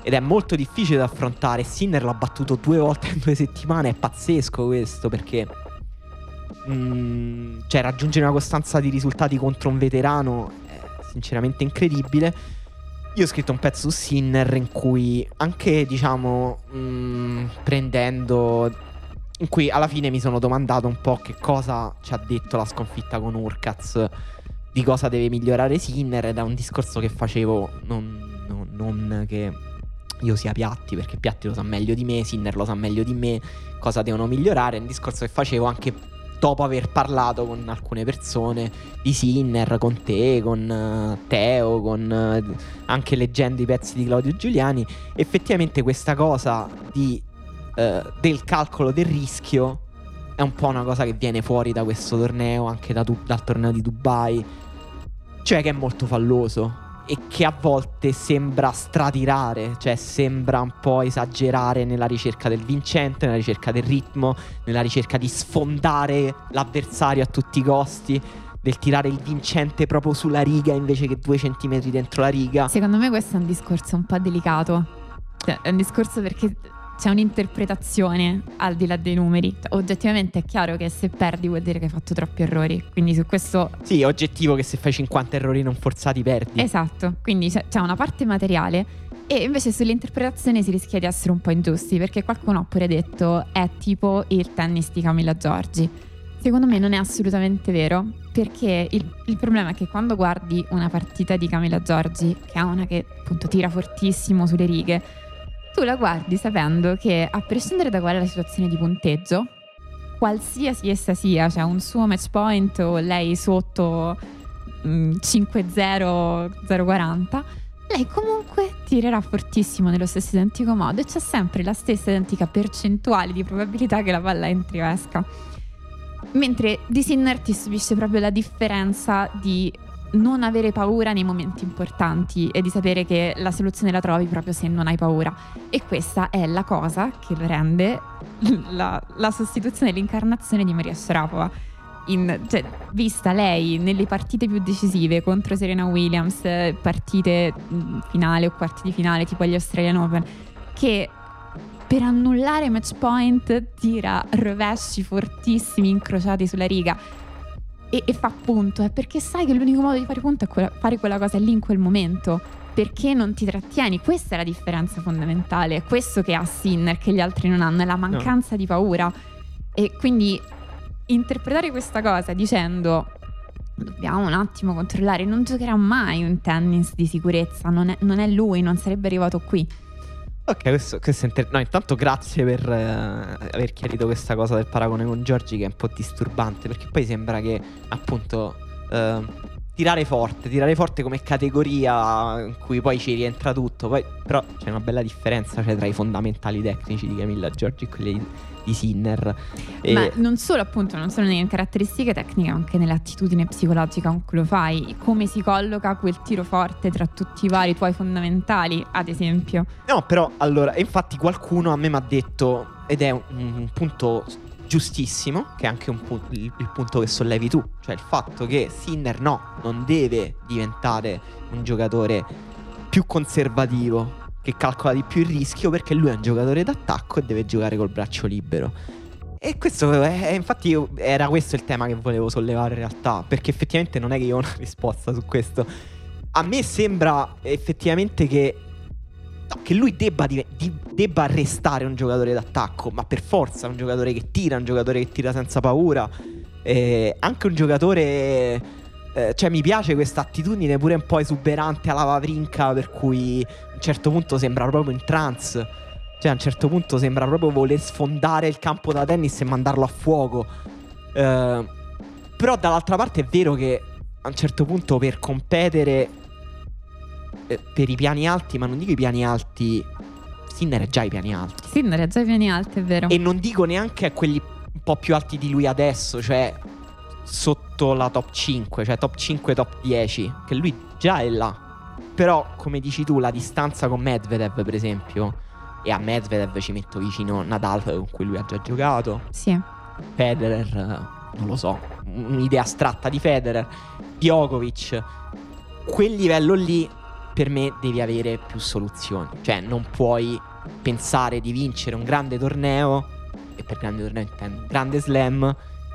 ed è molto difficile da affrontare. Sinner l'ha battuto 2 volte in 2 settimane, è pazzesco questo, perché cioè raggiungere una costanza di risultati contro un veterano è sinceramente incredibile. Io ho scritto un pezzo su Sinner in cui anche, diciamo, in cui alla fine mi sono domandato un po' che cosa ci ha detto la sconfitta con Hurkacz, di cosa deve migliorare Sinner, ed è un discorso che facevo, non che io sia Piatti, perché Piatti lo sa meglio di me, Sinner lo sa meglio di me cosa devono migliorare. È un discorso che facevo anche dopo aver parlato con alcune persone di Sinner, con te, con Teo, con anche leggendo i pezzi di Claudio Giuliani. Effettivamente questa cosa del calcolo del rischio è un po' una cosa che viene fuori da questo torneo, anche dal torneo di Dubai, cioè che è molto falloso e che a volte sembra stratirare, cioè sembra un po' esagerare nella ricerca del vincente, nella ricerca del ritmo, nella ricerca di sfondare l'avversario a tutti i costi, del tirare il vincente proprio sulla riga invece che 2 centimetri dentro la riga. Secondo me questo è un discorso un po' delicato, cioè, è un discorso perché c'è un'interpretazione al di là dei numeri. Oggettivamente è chiaro che se perdi vuol dire che hai fatto troppi errori, quindi su questo sì, è oggettivo che se fai 50 errori non forzati perdi. Esatto, quindi c'è una parte materiale, e invece sull'interpretazione si rischia di essere un po' ingiusti, perché qualcuno ha pure detto è tipo il tennis di Camilla Giorgi. Secondo me non è assolutamente vero, perché il problema è che quando guardi una partita di Camilla Giorgi, che è una che appunto tira fortissimo sulle righe, tu la guardi sapendo che, a prescindere da qual è la situazione di punteggio, qualsiasi essa sia, cioè un suo match point o lei sotto 5-0, 0-40, lei comunque tirerà fortissimo nello stesso identico modo, e c'è sempre la stessa identica percentuale di probabilità che la palla entri o esca. Mentre di Sinner ti subisce proprio la differenza di non avere paura nei momenti importanti e di sapere che la soluzione la trovi proprio se non hai paura, e questa è la cosa che rende la sostituzione, l'incarnazione di Maria Sharapova, cioè, vista lei nelle partite più decisive contro Serena Williams, partite finale o quarti di finale tipo agli Australian Open, che per annullare match point tira rovesci fortissimi incrociati sulla riga e fa punto, è perché sai che l'unico modo di fare punto è fare quella cosa lì in quel momento, perché non ti trattieni. Questa è la differenza fondamentale, è questo che ha Sinner che gli altri non hanno, è la mancanza di paura. E quindi interpretare questa cosa dicendo dobbiamo un attimo controllare, non giocherà mai un tennis di sicurezza, non è lui, non sarebbe arrivato qui. Ok, no, intanto grazie per aver chiarito questa cosa del paragone con Giorgi, che è un po' disturbante, perché poi sembra che appunto tirare forte come categoria in cui poi ci rientra tutto, poi però c'è una bella differenza, cioè, tra i fondamentali tecnici di Camilla Giorgi e quelli di Sinner. Ma non solo, appunto, non solo nelle caratteristiche tecniche, anche nell'attitudine psicologica con cui lo fai, come si colloca quel tiro forte tra tutti i vari tuoi fondamentali, ad esempio. No, però allora, infatti qualcuno a me mi ha detto, ed è un punto giustissimo, che è anche il punto che sollevi tu, cioè il fatto che Sinner non deve diventare un giocatore più conservativo, che calcola di più il rischio, perché lui è un giocatore d'attacco e deve giocare col braccio libero. E questo è, infatti era questo il tema che volevo sollevare in realtà, perché effettivamente non è che io ho una risposta su questo. A me sembra effettivamente che lui debba restare un giocatore d'attacco, ma per forza, un giocatore che tira senza paura, anche un giocatore, cioè mi piace questa attitudine pure un po' esuberante alla Wawrinka, per cui a un certo punto sembra proprio in trance, cioè a un certo punto sembra proprio voler sfondare il campo da tennis e mandarlo a fuoco. Però dall'altra parte è vero che a un certo punto, per competere per i piani alti, ma non dico i piani alti, Sinner è già ai piani alti, è vero, e non dico neanche a quelli un po' più alti di lui adesso, cioè sotto la top 5, cioè top 5, top 10, che lui già è là. Però, come dici tu, la distanza con Medvedev, per esempio, e a Medvedev ci metto vicino Nadal, con cui lui ha già giocato. Sì. Federer, non lo so, un'idea astratta di Federer, Djokovic. Quel livello lì, per me, devi avere più soluzioni. Cioè, non puoi pensare di vincere un grande torneo, e per grande torneo intendo grande slam,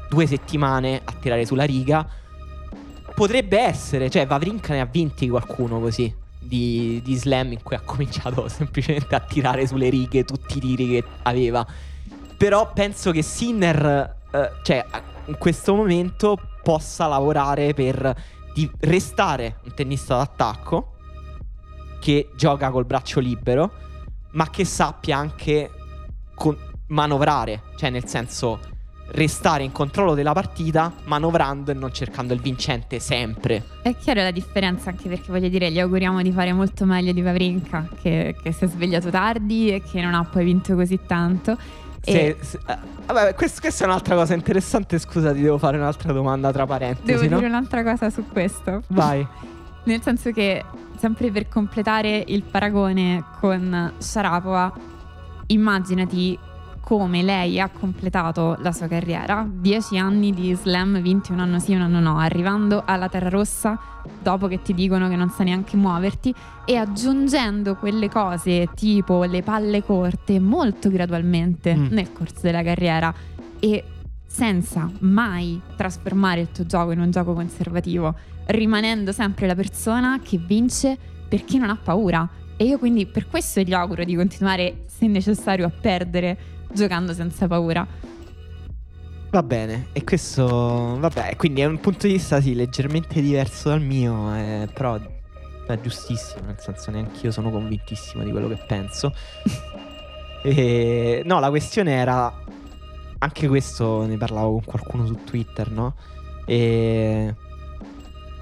2 settimane a tirare sulla riga. Potrebbe essere, cioè Wawrinka ne ha vinti qualcuno così di slam in cui ha cominciato semplicemente a tirare sulle righe tutti i tiri che aveva. Però penso che Sinner, cioè in questo momento possa lavorare per di restare un tennista d'attacco che gioca col braccio libero, ma che sappia anche manovrare, cioè nel senso restare in controllo della partita, manovrando e non cercando il vincente sempre. È chiaro la differenza, anche perché, voglio dire, gli auguriamo di fare molto meglio di Wawrinka, che si è svegliato tardi e che non ha poi vinto così tanto. Vabbè, questa è un'altra cosa interessante. Scusa, ti devo fare un'altra domanda tra parentesi. Devo dire un'altra cosa su questo. Vai. Nel senso che, sempre per completare il paragone con Sharapova, immaginati come lei ha completato la sua carriera, 10 anni di slam vinti un anno sì e un anno no, arrivando alla terra rossa dopo che ti dicono che non sa neanche muoverti, e aggiungendo quelle cose tipo le palle corte molto gradualmente nel corso della carriera, e senza mai trasformare il tuo gioco in un gioco conservativo, rimanendo sempre la persona che vince perché non ha paura. E io quindi per questo gli auguro di continuare, se necessario, a perdere giocando senza paura. Va bene. E questo, vabbè, quindi è un punto di vista sì leggermente diverso dal mio, però è giustissimo, nel senso neanch'io sono convintissimo di quello che penso. No, la questione era, anche questo ne parlavo con qualcuno su Twitter, no? E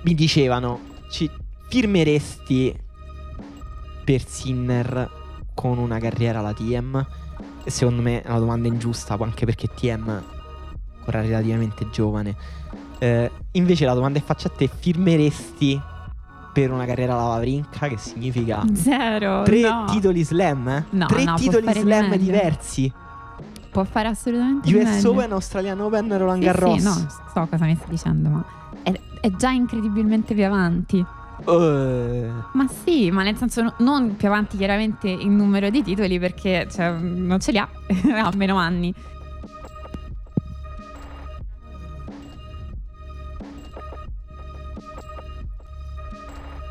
mi dicevano, ci firmeresti per Sinner con una carriera alla TM? Secondo me è una domanda ingiusta, anche perché TM ancora relativamente giovane. Invece la domanda che faccio a te: firmeresti per una carriera alla Wawrinka, che significa zero, 3 no. titoli slam, eh? No, 3 no, titoli slam meglio. Diversi. Può fare assolutamente US meglio. Open, Australian Open, Roland Garros. Sì, no, so cosa mi stai dicendo, ma è già incredibilmente più avanti. Ma sì, ma nel senso non più avanti chiaramente in numero di titoli, perché cioè, non ce li ha ha meno anni.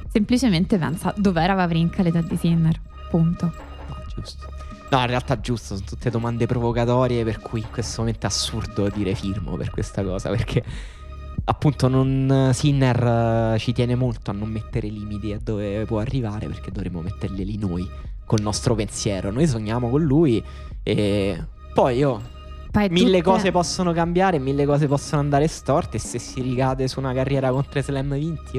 Semplicemente pensa dov'era Wawrinka l'età di Sinner, punto. No, giusto. No, in realtà giusto, sono tutte domande provocatorie, per cui in questo momento è assurdo dire firmo per questa cosa, perché appunto non, Sinner ci tiene molto a non mettere limiti a dove può arrivare, perché dovremmo metterglieli noi col nostro pensiero. Noi sogniamo con lui e poi mille cose possono cambiare, mille cose possono andare storte, e se si ricade su una carriera con 3 slam vinti,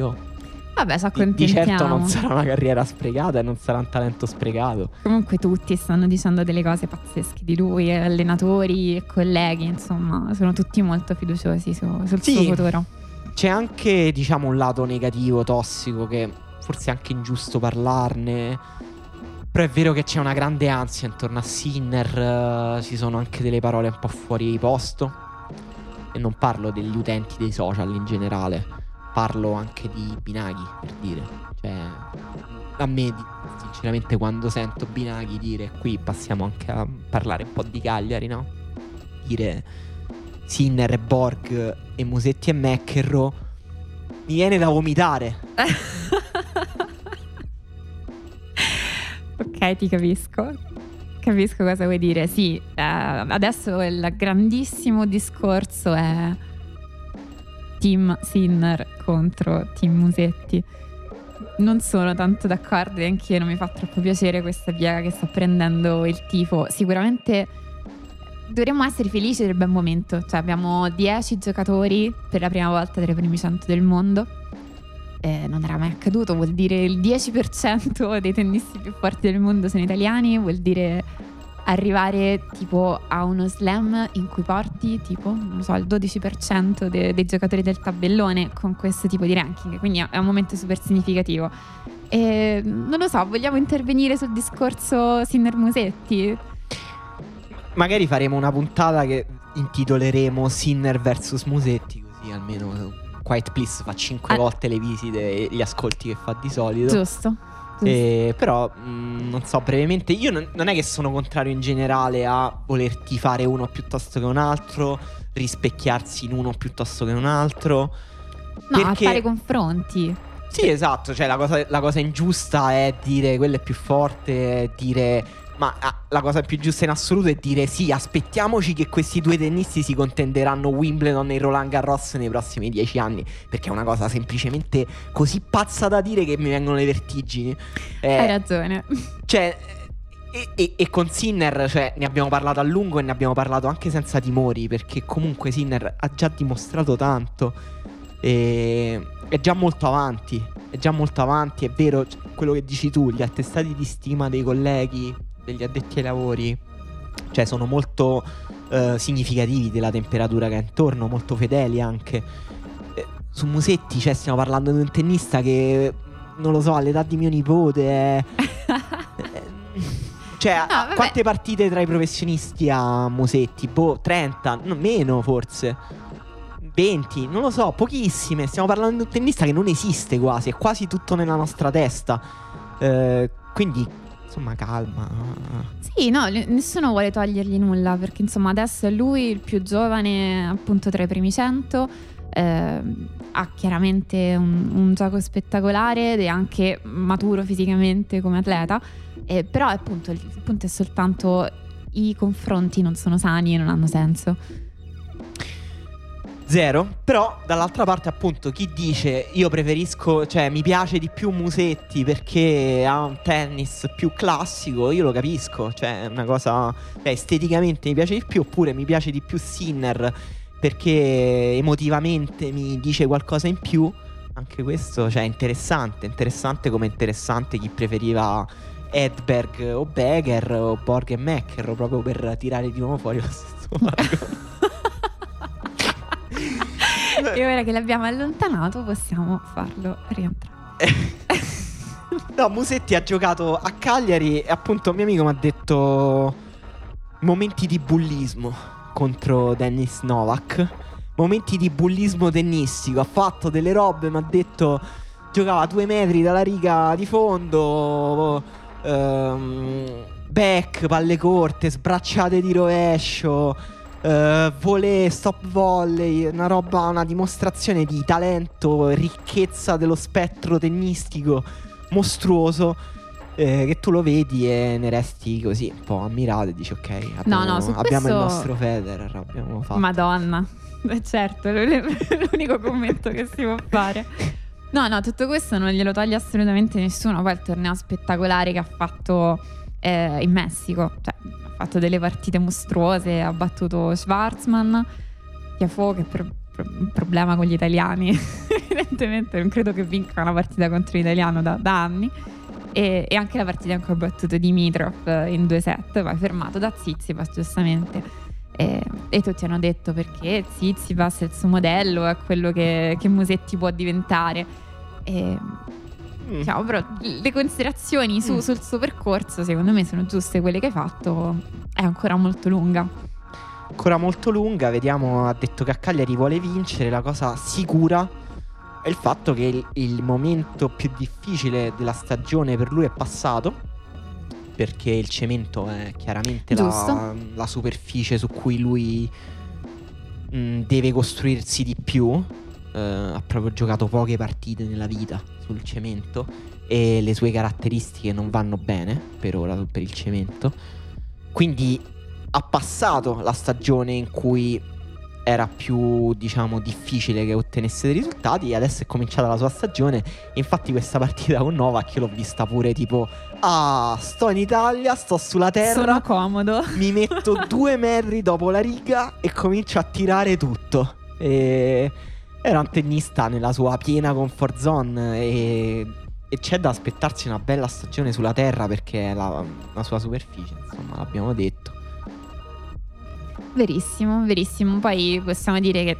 vabbè, so di certo non sarà una carriera sprecata e non sarà un talento sprecato. Comunque tutti stanno dicendo delle cose pazzesche di lui, allenatori, colleghi, insomma sono tutti molto fiduciosi sul suo futuro. C'è anche, diciamo, un lato negativo, tossico, che forse è anche ingiusto parlarne, però è vero che c'è una grande ansia intorno a Sinner. Ci sono anche delle parole un po' fuori posto, e non parlo degli utenti dei social in generale, parlo anche di Binaghi, per dire. Cioè, a me sinceramente quando sento Binaghi dire, qui passiamo anche a parlare un po' di Cagliari, no? Dire Sinner, Borg e Musetti e McEnroe, mi viene da vomitare. Ok, ti capisco cosa vuoi dire. Sì, adesso il grandissimo discorso è Team Sinner contro Team Musetti. Non sono tanto d'accordo, e anch'io non mi fa troppo piacere questa piega che sta prendendo il tifo. Sicuramente dovremmo essere felici del bel momento, cioè abbiamo 10 giocatori per la prima volta tra i primi 100 del mondo, non era mai accaduto. Vuol dire il 10% dei tennisti più forti del mondo sono italiani, vuol dire arrivare tipo a uno slam in cui porti tipo, non lo so, il 12% dei giocatori del tabellone con questo tipo di ranking, quindi è un momento super significativo. E, non lo so, vogliamo intervenire sul discorso Sinner-Musetti? Magari faremo una puntata che intitoleremo Sinner versus Musetti, così almeno Quiet Please fa 5 volte le visite e gli ascolti che fa di solito. Giusto. Però non so, brevemente, io non è che sono contrario in generale a volerti fare uno piuttosto che un altro, rispecchiarsi in uno piuttosto che un altro, no, perché... a fare confronti. Sì, esatto, cioè la cosa ingiusta è dire quello è più forte, è dire... Ma la cosa più giusta in assoluto è dire sì, aspettiamoci che questi due tennisti si contenderanno Wimbledon e Roland Garros nei prossimi 10 anni, perché è una cosa semplicemente così pazza da dire che mi vengono le vertigini. Hai ragione. Cioè, e con Sinner, cioè, ne abbiamo parlato a lungo e ne abbiamo parlato anche senza timori, perché comunque Sinner ha già dimostrato tanto, è già molto avanti, è vero quello che dici tu, gli attestati di stima dei colleghi, degli addetti ai lavori, cioè sono molto significativi della temperatura che è intorno, molto fedeli anche. Su Musetti, cioè, stiamo parlando di un tennista che, non lo so, all'età di mio nipote cioè, no, quante partite tra i professionisti ha Musetti? 30, no, meno forse, 20, non lo so, pochissime. Stiamo parlando di un tennista che non esiste quasi, è quasi tutto nella nostra testa, quindi insomma calma. Sì, no, nessuno vuole togliergli nulla, perché insomma adesso è lui il più giovane, appunto tra i primi 100, ha chiaramente un gioco spettacolare ed è anche maturo fisicamente come atleta, però appunto il punto è soltanto i confronti non sono sani e non hanno senso. Zero. Però dall'altra parte appunto chi dice io preferisco, cioè mi piace di più Musetti perché ha un tennis più classico, io lo capisco, cioè è una cosa, esteticamente mi piace di più, oppure mi piace di più Sinner perché emotivamente mi dice qualcosa in più. Anche questo, cioè, interessante, come interessante chi preferiva Edberg o Becker o Borg e McEnroe, proprio per tirare di nuovo fuori lo stesso marco. E ora che l'abbiamo allontanato possiamo farlo rientrare. No, Musetti ha giocato a Cagliari e appunto un mio amico mi ha detto momenti di bullismo contro Dennis Novak, momenti di bullismo tennistico. Ha fatto delle robe, mi ha detto giocava 2 metri dalla riga di fondo, back, palle corte, sbracciate di rovescio, volley, stop volley, una dimostrazione di talento, ricchezza dello spettro tennistico mostruoso, che tu lo vedi e ne resti così un po' ammirato e dici ok, abbiamo il nostro Federer, abbiamo fatto. Madonna, certo, l'unico commento che si può fare. No, tutto questo non glielo toglie assolutamente nessuno. Poi il torneo spettacolare che ha fatto in Messico, cioè ha fatto delle partite mostruose, ha battuto Schwarzman, Tiafoe, che è un problema con gli italiani evidentemente, non credo che vinca una partita contro l'italiano da anni, e anche la partita in cui ha battuto Dimitrov in 2 set, poi fermato da Tsitsipas giustamente, e tutti hanno detto perché Tsitsipas è il suo modello, è quello che Musetti può diventare, diciamo, però le considerazioni sul suo percorso secondo me sono giuste, quelle che hai fatto è ancora molto lunga. Vediamo, ha detto che a Cagliari vuole vincere, la cosa sicura è il fatto che il momento più difficile della stagione per lui è passato, perché il cemento è chiaramente la superficie su cui lui deve costruirsi di più. Ha proprio giocato poche partite nella vita sul cemento e le sue caratteristiche non vanno bene per ora per il cemento, quindi ha passato la stagione in cui era più, diciamo, difficile che ottenesse dei risultati, e adesso è cominciata la sua stagione. E infatti questa partita con Novak io l'ho vista pure tipo sto in Italia, sto sulla terra, sono comodo, mi metto 2 metri dopo la riga e comincio a tirare tutto. E era un tennista nella sua piena comfort zone, e c'è da aspettarsi una bella stagione sulla terra, perché è la sua superficie, insomma, l'abbiamo detto. Verissimo, verissimo. Poi possiamo dire che,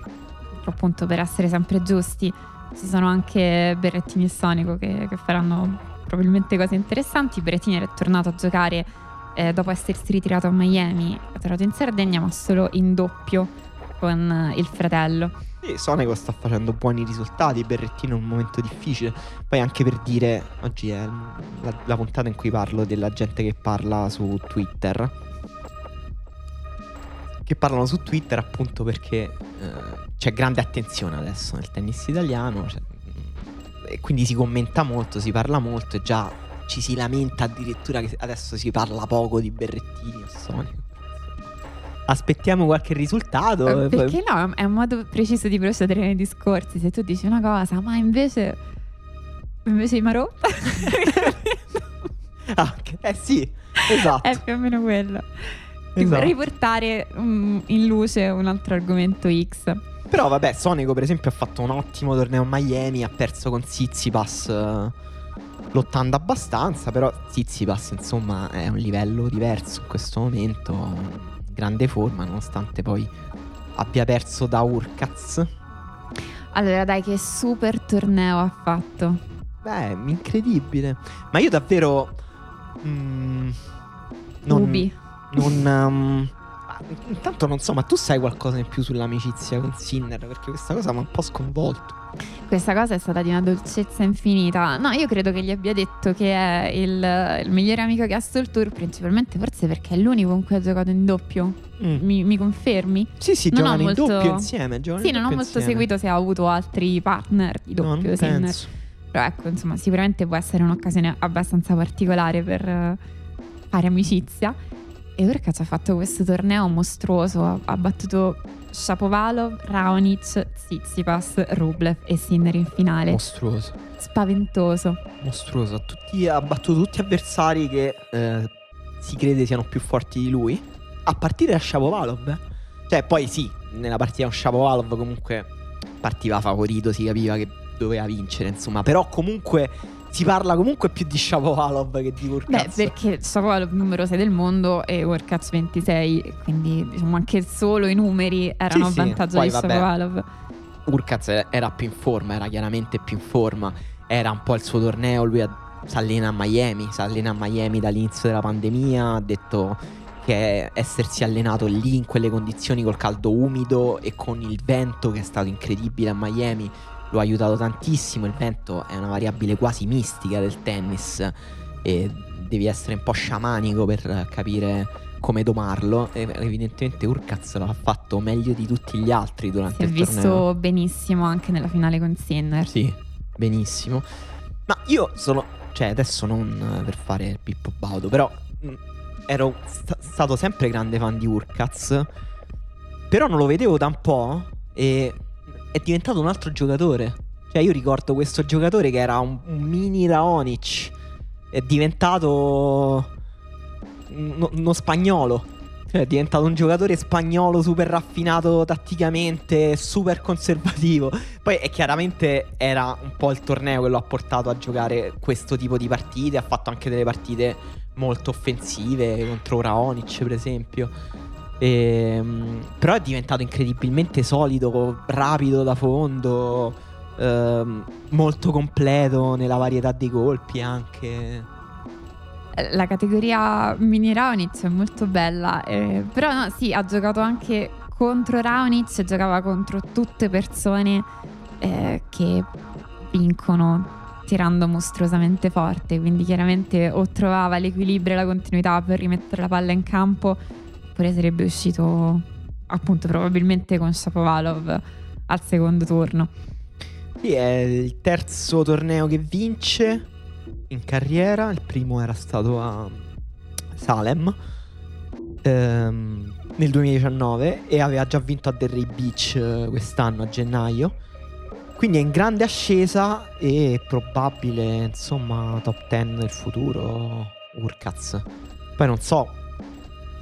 appunto, per essere sempre giusti, ci sono anche Berrettini e Sonico che faranno probabilmente cose interessanti. Berrettini era tornato a giocare dopo essersi ritirato a Miami, è tornato in Sardegna, ma solo in doppio con il fratello. E Sonico sta facendo buoni risultati, Berrettini è un momento difficile. Poi anche per dire, oggi è la puntata in cui parlo della gente che parla su Twitter, che parlano su Twitter appunto perché c'è grande attenzione adesso nel tennis italiano, e quindi si commenta molto, si parla molto, e già ci si lamenta addirittura che adesso si parla poco di Berrettini o Sonico. Aspettiamo qualche risultato, perché e poi... no, è un modo preciso di procedere nei discorsi. Se tu dici una cosa, ma invece i Marò ah, eh sì, esatto, è più o meno quello, esatto. Riportare in luce un altro argomento X. Però vabbè, Sonico per esempio ha fatto un ottimo torneo a Miami, ha perso con Tsitsipas lottando abbastanza, però Tsitsipas insomma è un livello diverso in questo momento, grande forma, nonostante poi abbia perso da Hurkacz. Allora dai, che super torneo ha fatto. Beh, incredibile. Ma io davvero intanto non so, ma tu sai qualcosa in più sull'amicizia con Sinner? Perché questa cosa mi ha un po' sconvolto. Questa cosa è stata di una dolcezza infinita. No, io credo che gli abbia detto che è il migliore amico che ha sul tour, principalmente forse perché è l'unico con cui ha giocato in doppio. Mi confermi? Sì, giocano in doppio insieme. Sì, non ho molto seguito se ha avuto altri partner di doppio. No, non penso. Però ecco, insomma, sicuramente può essere un'occasione abbastanza particolare per fare amicizia. E Hurkacz ha fatto questo torneo mostruoso, ha battuto Shapovalov, Raonic, Tsitsipas, Rublev e Sinner in finale. Mostruoso. Spaventoso. Mostruoso, ha battuto tutti avversari che si crede siano più forti di lui, a partire da Shapovalov. Cioè poi sì, nella partita con Shapovalov comunque partiva favorito, si capiva che doveva vincere, insomma, però comunque... si parla comunque più di Shapovalov che di Hurkacz. Beh, perché Shapovalov numero 6 del mondo e Hurkacz 26, quindi diciamo anche solo i numeri erano a vantaggio di Shapovalov. Hurkacz era più in forma, era chiaramente più in forma, era un po' il suo torneo, lui si allena a Miami dall'inizio della pandemia, ha detto che essersi allenato lì in quelle condizioni col caldo umido e con il vento che è stato incredibile a Miami lo ha aiutato tantissimo. Il vento è una variabile quasi mistica del tennis e devi essere un po' sciamanico per capire come domarlo, e evidentemente Hurkacz l'ha fatto meglio di tutti gli altri durante il torneo. Si è visto benissimo anche nella finale con Sinner. Sì, benissimo. Ma io adesso non per fare Pippo Baudo, però ero stato sempre grande fan di Hurkacz, però non lo vedevo da un po' e... è diventato un altro giocatore. Cioè io ricordo questo giocatore che era un mini Raonic, è diventato uno spagnolo, cioè è diventato un giocatore spagnolo super raffinato tatticamente, super conservativo. Poi è chiaramente era un po' il torneo che lo ha portato a giocare questo tipo di partite, ha fatto anche delle partite molto offensive contro Raonic per esempio. Però è diventato incredibilmente solido, rapido da fondo, molto completo nella varietà dei colpi anche. La categoria mini Raonic è molto bella, però no, sì, ha giocato anche contro Raonic, giocava contro tutte persone che vincono tirando mostruosamente forte, quindi chiaramente o trovava l'equilibrio e la continuità per rimettere la palla in campo, oppure sarebbe uscito appunto probabilmente con Shapovalov al secondo turno. Sì, è il terzo torneo che vince in carriera, il primo era stato a Salem nel 2019 e aveva già vinto a Delray Beach quest'anno a gennaio, quindi è in grande ascesa e probabile insomma top 10 nel futuro Hurkacz. Poi non so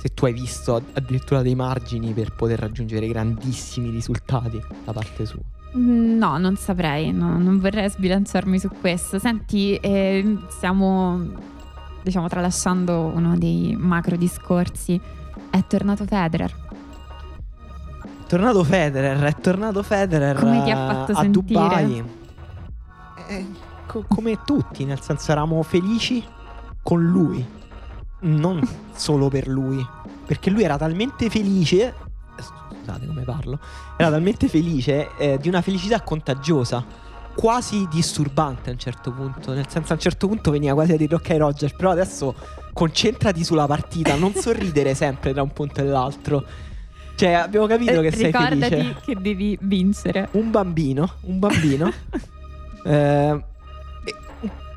se tu hai visto addirittura dei margini per poter raggiungere grandissimi risultati da parte sua. No, non saprei, non vorrei sbilanciarmi su questo. Senti, stiamo diciamo tralasciando uno dei macro discorsi. È tornato Federer. tornato Federer, è tornato Federer. Come ti ha fatto a sentire? Dubai. Come tutti, nel senso, eravamo felici con lui, non solo per lui, perché lui era talmente felice, scusate come parlo, era talmente felice, di una felicità contagiosa, quasi disturbante a un certo punto, nel senso, a un certo punto veniva quasi a dire ok Roger, però adesso concentrati sulla partita, non sorridere sempre da un punto e l'altro. Cioè, abbiamo capito che sei felice. Ricordati che devi vincere. Un bambino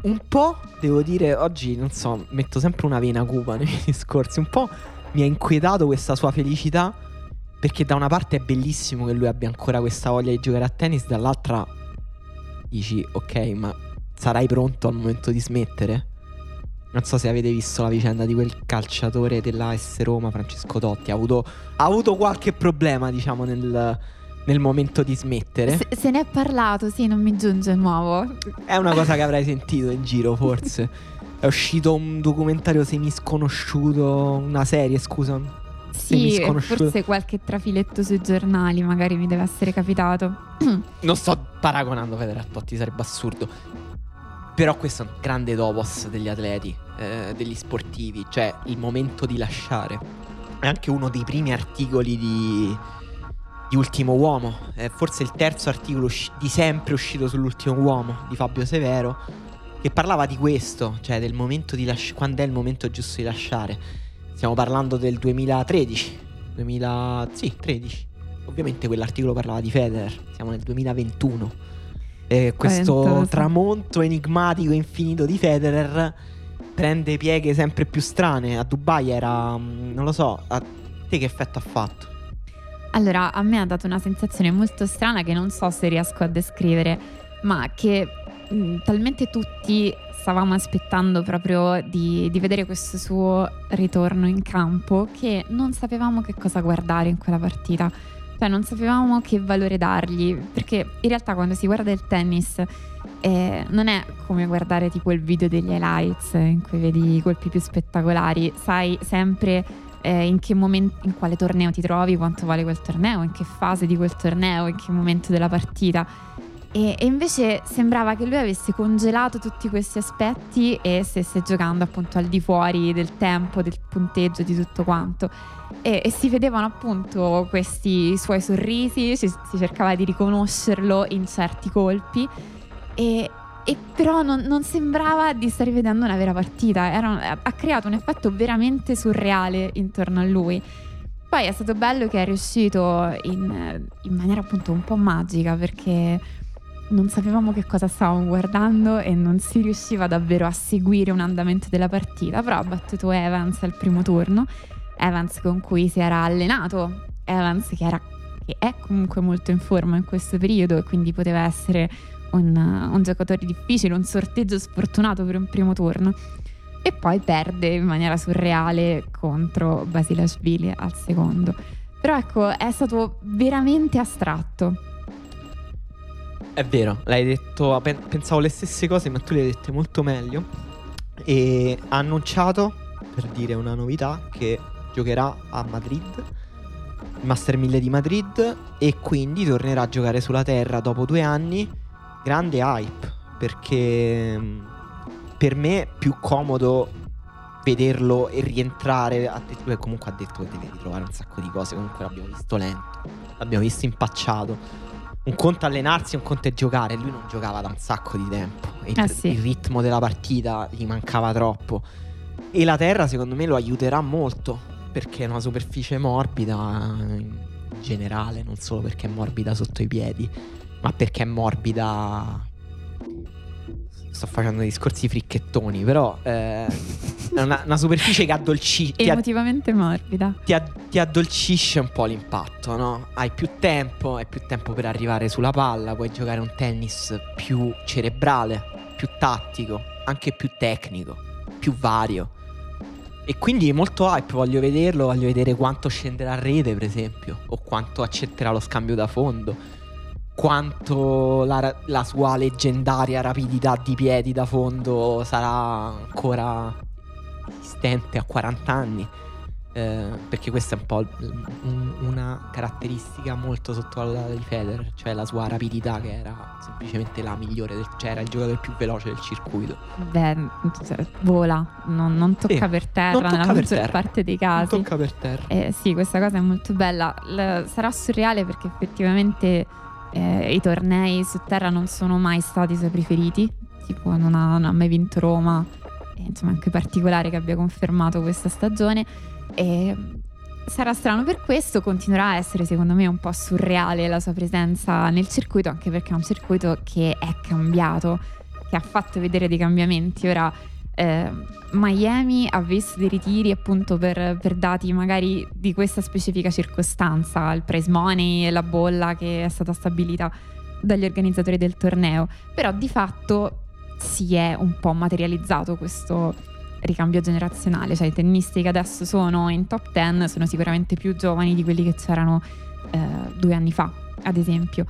un po', devo dire, oggi, non so, metto sempre una vena cupa nei miei discorsi. Un po' mi ha inquietato questa sua felicità, perché da una parte è bellissimo che lui abbia ancora questa voglia di giocare a tennis, dall'altra dici ok, ma sarai pronto al momento di smettere? Non so se avete visto la vicenda di quel calciatore della S Roma, Francesco Totti. Ha avuto qualche problema, diciamo, nel momento di smettere. Se ne è parlato, sì, non mi giunge nuovo. È una cosa che avrai sentito in giro, forse. È uscito un documentario semisconosciuto, una serie, scusa. Sì, forse qualche trafiletto sui giornali, magari mi deve essere capitato. Non sto paragonando Federer a Totti, sarebbe assurdo. Però questo è un grande topos degli atleti, degli sportivi, cioè il momento di lasciare. È anche uno dei primi articoli di Ultimo Uomo, forse il terzo articolo di sempre uscito sull'Ultimo Uomo di Fabio Severo, che parlava di questo, cioè del momento di quando è il momento giusto di lasciare. Stiamo parlando del 2013. Ovviamente quell'articolo parlava di Federer, siamo nel 2021. Questo tramonto enigmatico infinito di Federer prende pieghe sempre più strane. A Dubai era, non lo so, a te che effetto ha fatto? Allora, a me ha dato una sensazione molto strana che non so se riesco a descrivere, ma che talmente tutti stavamo aspettando proprio di vedere questo suo ritorno in campo, che non sapevamo che cosa guardare in quella partita. Cioè, non sapevamo che valore dargli, perché in realtà quando si guarda il tennis non è come guardare tipo il video degli highlights in cui vedi i colpi più spettacolari. Sai sempre in che momento, in quale torneo ti trovi, quanto vale quel torneo, in che fase di quel torneo, in che momento della partita. E invece sembrava che lui avesse congelato tutti questi aspetti e stesse giocando appunto al di fuori del tempo, del punteggio, di tutto quanto, e si vedevano appunto questi suoi sorrisi, si cercava di riconoscerlo in certi colpi, e però non sembrava di stare vedendo una vera partita. Ha creato un effetto veramente surreale intorno a lui. Poi è stato bello che è riuscito in maniera appunto un po' magica, perché non sapevamo che cosa stavamo guardando e non si riusciva davvero a seguire un andamento della partita. Però ha battuto Evans al primo turno, Evans con cui si era allenato, Evans che è comunque molto in forma in questo periodo, e quindi poteva essere un giocatore difficile, un sorteggio sfortunato per un primo turno. E poi perde in maniera surreale contro Basilashvili al secondo. Però ecco, è stato veramente astratto. È vero, l'hai detto, pensavo le stesse cose, ma tu le hai dette molto meglio. E ha annunciato, per dire una novità, che giocherà a Madrid, il Master 1000 di Madrid, e quindi tornerà a giocare sulla terra dopo 2 anni. Grande hype, perché per me è più comodo vederlo e rientrare. Lui comunque ha detto che deve ritrovare un sacco di cose, comunque l'abbiamo visto lento, l'abbiamo visto impacciato. Un conto allenarsi, un conto è giocare. Lui non giocava da un sacco di tempo, il ritmo della partita gli mancava troppo, e la terra secondo me lo aiuterà molto, perché è una superficie morbida in generale, non solo perché è morbida sotto i piedi, ma perché è morbida. Sto facendo discorsi fricchettoni, però è una superficie che addolcisce emotivamente morbida, ti addolcisce un po' l'impatto, no? Hai più tempo per arrivare sulla palla, puoi giocare un tennis più cerebrale, più tattico, anche più tecnico, più vario, e quindi molto hype. Voglio vedere quanto scenderà a rete, per esempio, o quanto accetterà lo scambio da fondo, quanto la sua leggendaria rapidità di piedi da fondo sarà ancora esistente a 40 anni. perché questa è un po' una caratteristica molto sottovalutata di Federer, cioè la sua rapidità, che era semplicemente la migliore cioè era il giocatore più veloce del circuito. Beh, vola, non tocca per terra nella maggior parte dei casi, non tocca per terra. Sì, questa cosa è molto bella. Sarà surreale perché effettivamente i tornei su terra non sono mai stati i suoi preferiti, tipo non ha mai vinto Roma, insomma è anche particolare che abbia confermato questa stagione. E sarà strano per questo, continuerà a essere secondo me un po' surreale la sua presenza nel circuito, anche perché è un circuito che è cambiato, che ha fatto vedere dei cambiamenti. Ora Miami ha visto dei ritiri appunto per dati magari di questa specifica circostanza, il prize money e la bolla che è stata stabilita dagli organizzatori del torneo, però di fatto si è un po' materializzato questo ricambio generazionale, cioè i tennisti che adesso sono in top 10 sono sicuramente più giovani di quelli che c'erano 2 anni fa, ad esempio.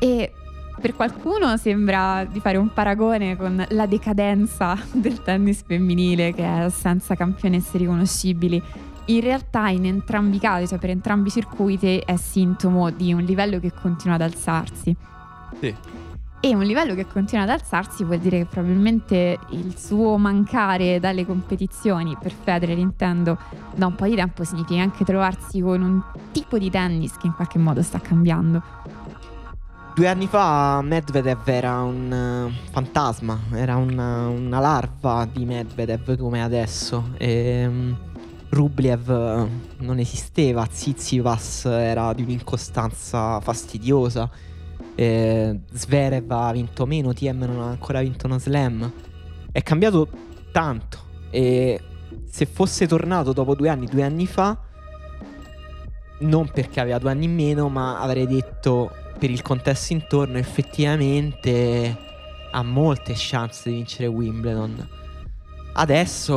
E per qualcuno sembra di fare un paragone con la decadenza del tennis femminile, che è senza campionesse riconoscibili. In realtà in entrambi i casi, cioè per entrambi i circuiti, è sintomo di un livello che continua ad alzarsi. Sì. E un livello che continua ad alzarsi vuol dire che probabilmente il suo mancare dalle competizioni, per Federer intendo, da un po' di tempo, significa anche trovarsi con un tipo di tennis che in qualche modo sta cambiando. 2 anni fa Medvedev era un fantasma, era una larva di Medvedev come adesso. Rublev non esisteva, Tsitsipas era di un'incostanza fastidiosa. Zverev ha vinto meno, TM non ha ancora vinto uno slam. È cambiato tanto, e se fosse tornato dopo 2 anni fa, non perché aveva 2 anni in meno, ma avrei detto per il contesto intorno effettivamente ha molte chance di vincere Wimbledon. Adesso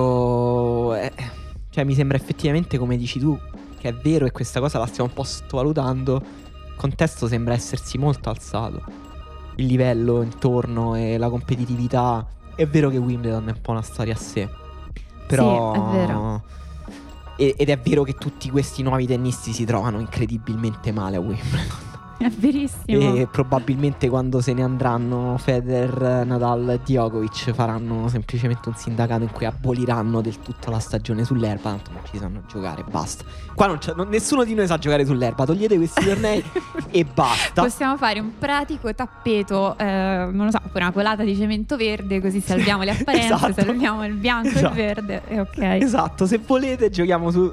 cioè mi sembra effettivamente, come dici tu, che è vero, e questa cosa la stiamo un po' sottovalutando. Il contesto sembra essersi molto alzato, il livello intorno e la competitività. È vero che Wimbledon è un po' una storia a sé, però sì, è vero. Ed è vero che tutti questi nuovi tennisti si trovano incredibilmente male a Wimbledon. È verissimo. E probabilmente quando se ne andranno Federer, Nadal e Djokovic faranno semplicemente un sindacato in cui aboliranno del tutto la stagione sull'erba. Tanto non ci sanno giocare, basta. Qua nessuno di noi sa giocare sull'erba. Togliete questi tornei e basta. Possiamo fare un pratico tappeto, non lo so, una colata di cemento verde, così salviamo le apparenze. Esatto. Salviamo il bianco, esatto, e il verde, okay. Esatto, se volete giochiamo su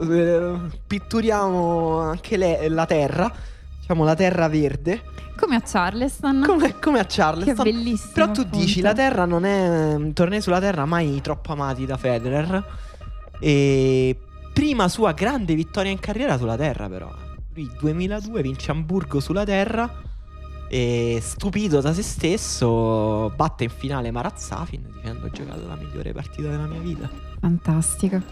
pitturiamo anche la terra, diciamo la terra verde, come a Charleston. Come a Charleston, che è bellissimo. Però tu appunto dici la terra non è tornei sulla terra mai troppo amati da Federer, e prima sua grande vittoria in carriera sulla terra, però lui 2002 vince Amburgo sulla terra e, stupito da se stesso, batte in finale Marat Safin dicendo: ho giocato la migliore partita della mia vita. Fantastico.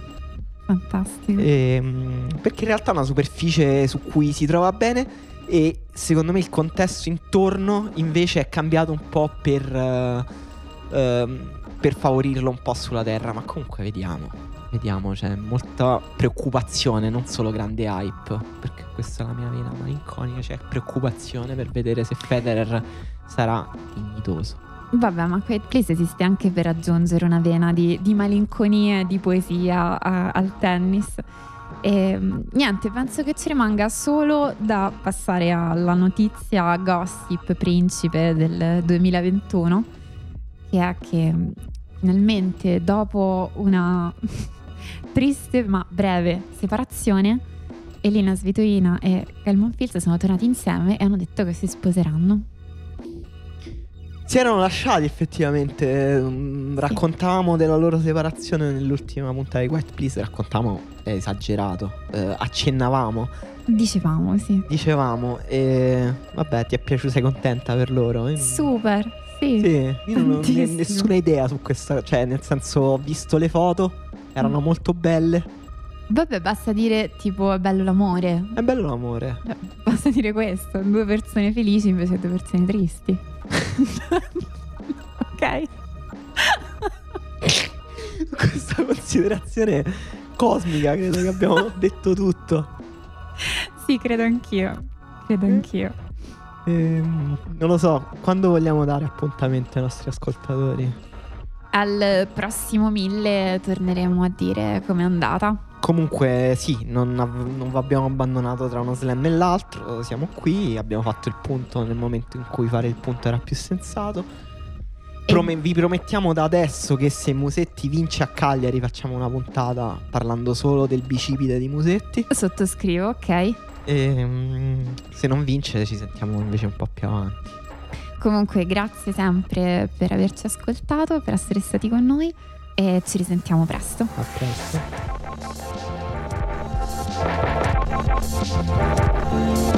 Perché in realtà è una superficie su cui si trova bene. E secondo me il contesto intorno invece è cambiato un po' per favorirlo un po' sulla terra. Ma comunque vediamo, c'è molta preoccupazione, non solo grande hype, perché questa è la mia vena malinconica. C'è preoccupazione per vedere se Federer sarà dignitoso. Vabbè, ma Quiet Please esiste anche per aggiungere una vena di malinconia e di poesia al tennis. E niente, penso che ci rimanga solo da passare alla notizia gossip principe del 2021, che è che finalmente, dopo una triste ma breve separazione, Elena Svitolina e Calmon Fields sono tornati insieme e hanno detto che si sposeranno. Si erano lasciati effettivamente, raccontavamo della loro separazione nell'ultima puntata di Quiet Please, raccontavamo, è esagerato, accennavamo. Dicevamo, sì. Dicevamo, vabbè, ti è piaciuto, sei contenta per loro? Super, sì. Io non ho nessuna idea su questa, cioè nel senso, ho visto le foto, erano molto belle. Vabbè, basta dire tipo è bello l'amore. Basta dire questo, 2 persone felici invece che 2 persone tristi. Ok. Questa considerazione cosmica, credo che abbiamo detto tutto. Sì, credo anch'io. Credo anch'io. Non lo so, quando vogliamo dare appuntamento ai nostri ascoltatori? Al prossimo 1000 torneremo a dire com'è andata. Comunque sì, non abbiamo abbandonato tra uno slam e l'altro. Siamo qui, abbiamo fatto il punto nel momento in cui fare il punto era più sensato. Vi promettiamo da adesso che se Musetti vince a Cagliari facciamo una puntata parlando solo del bicipite di Musetti. Sottoscrivo, ok. E, se non vince ci sentiamo invece un po' più avanti. Comunque grazie sempre per averci ascoltato, per essere stati con noi e ci risentiamo presto. A presto.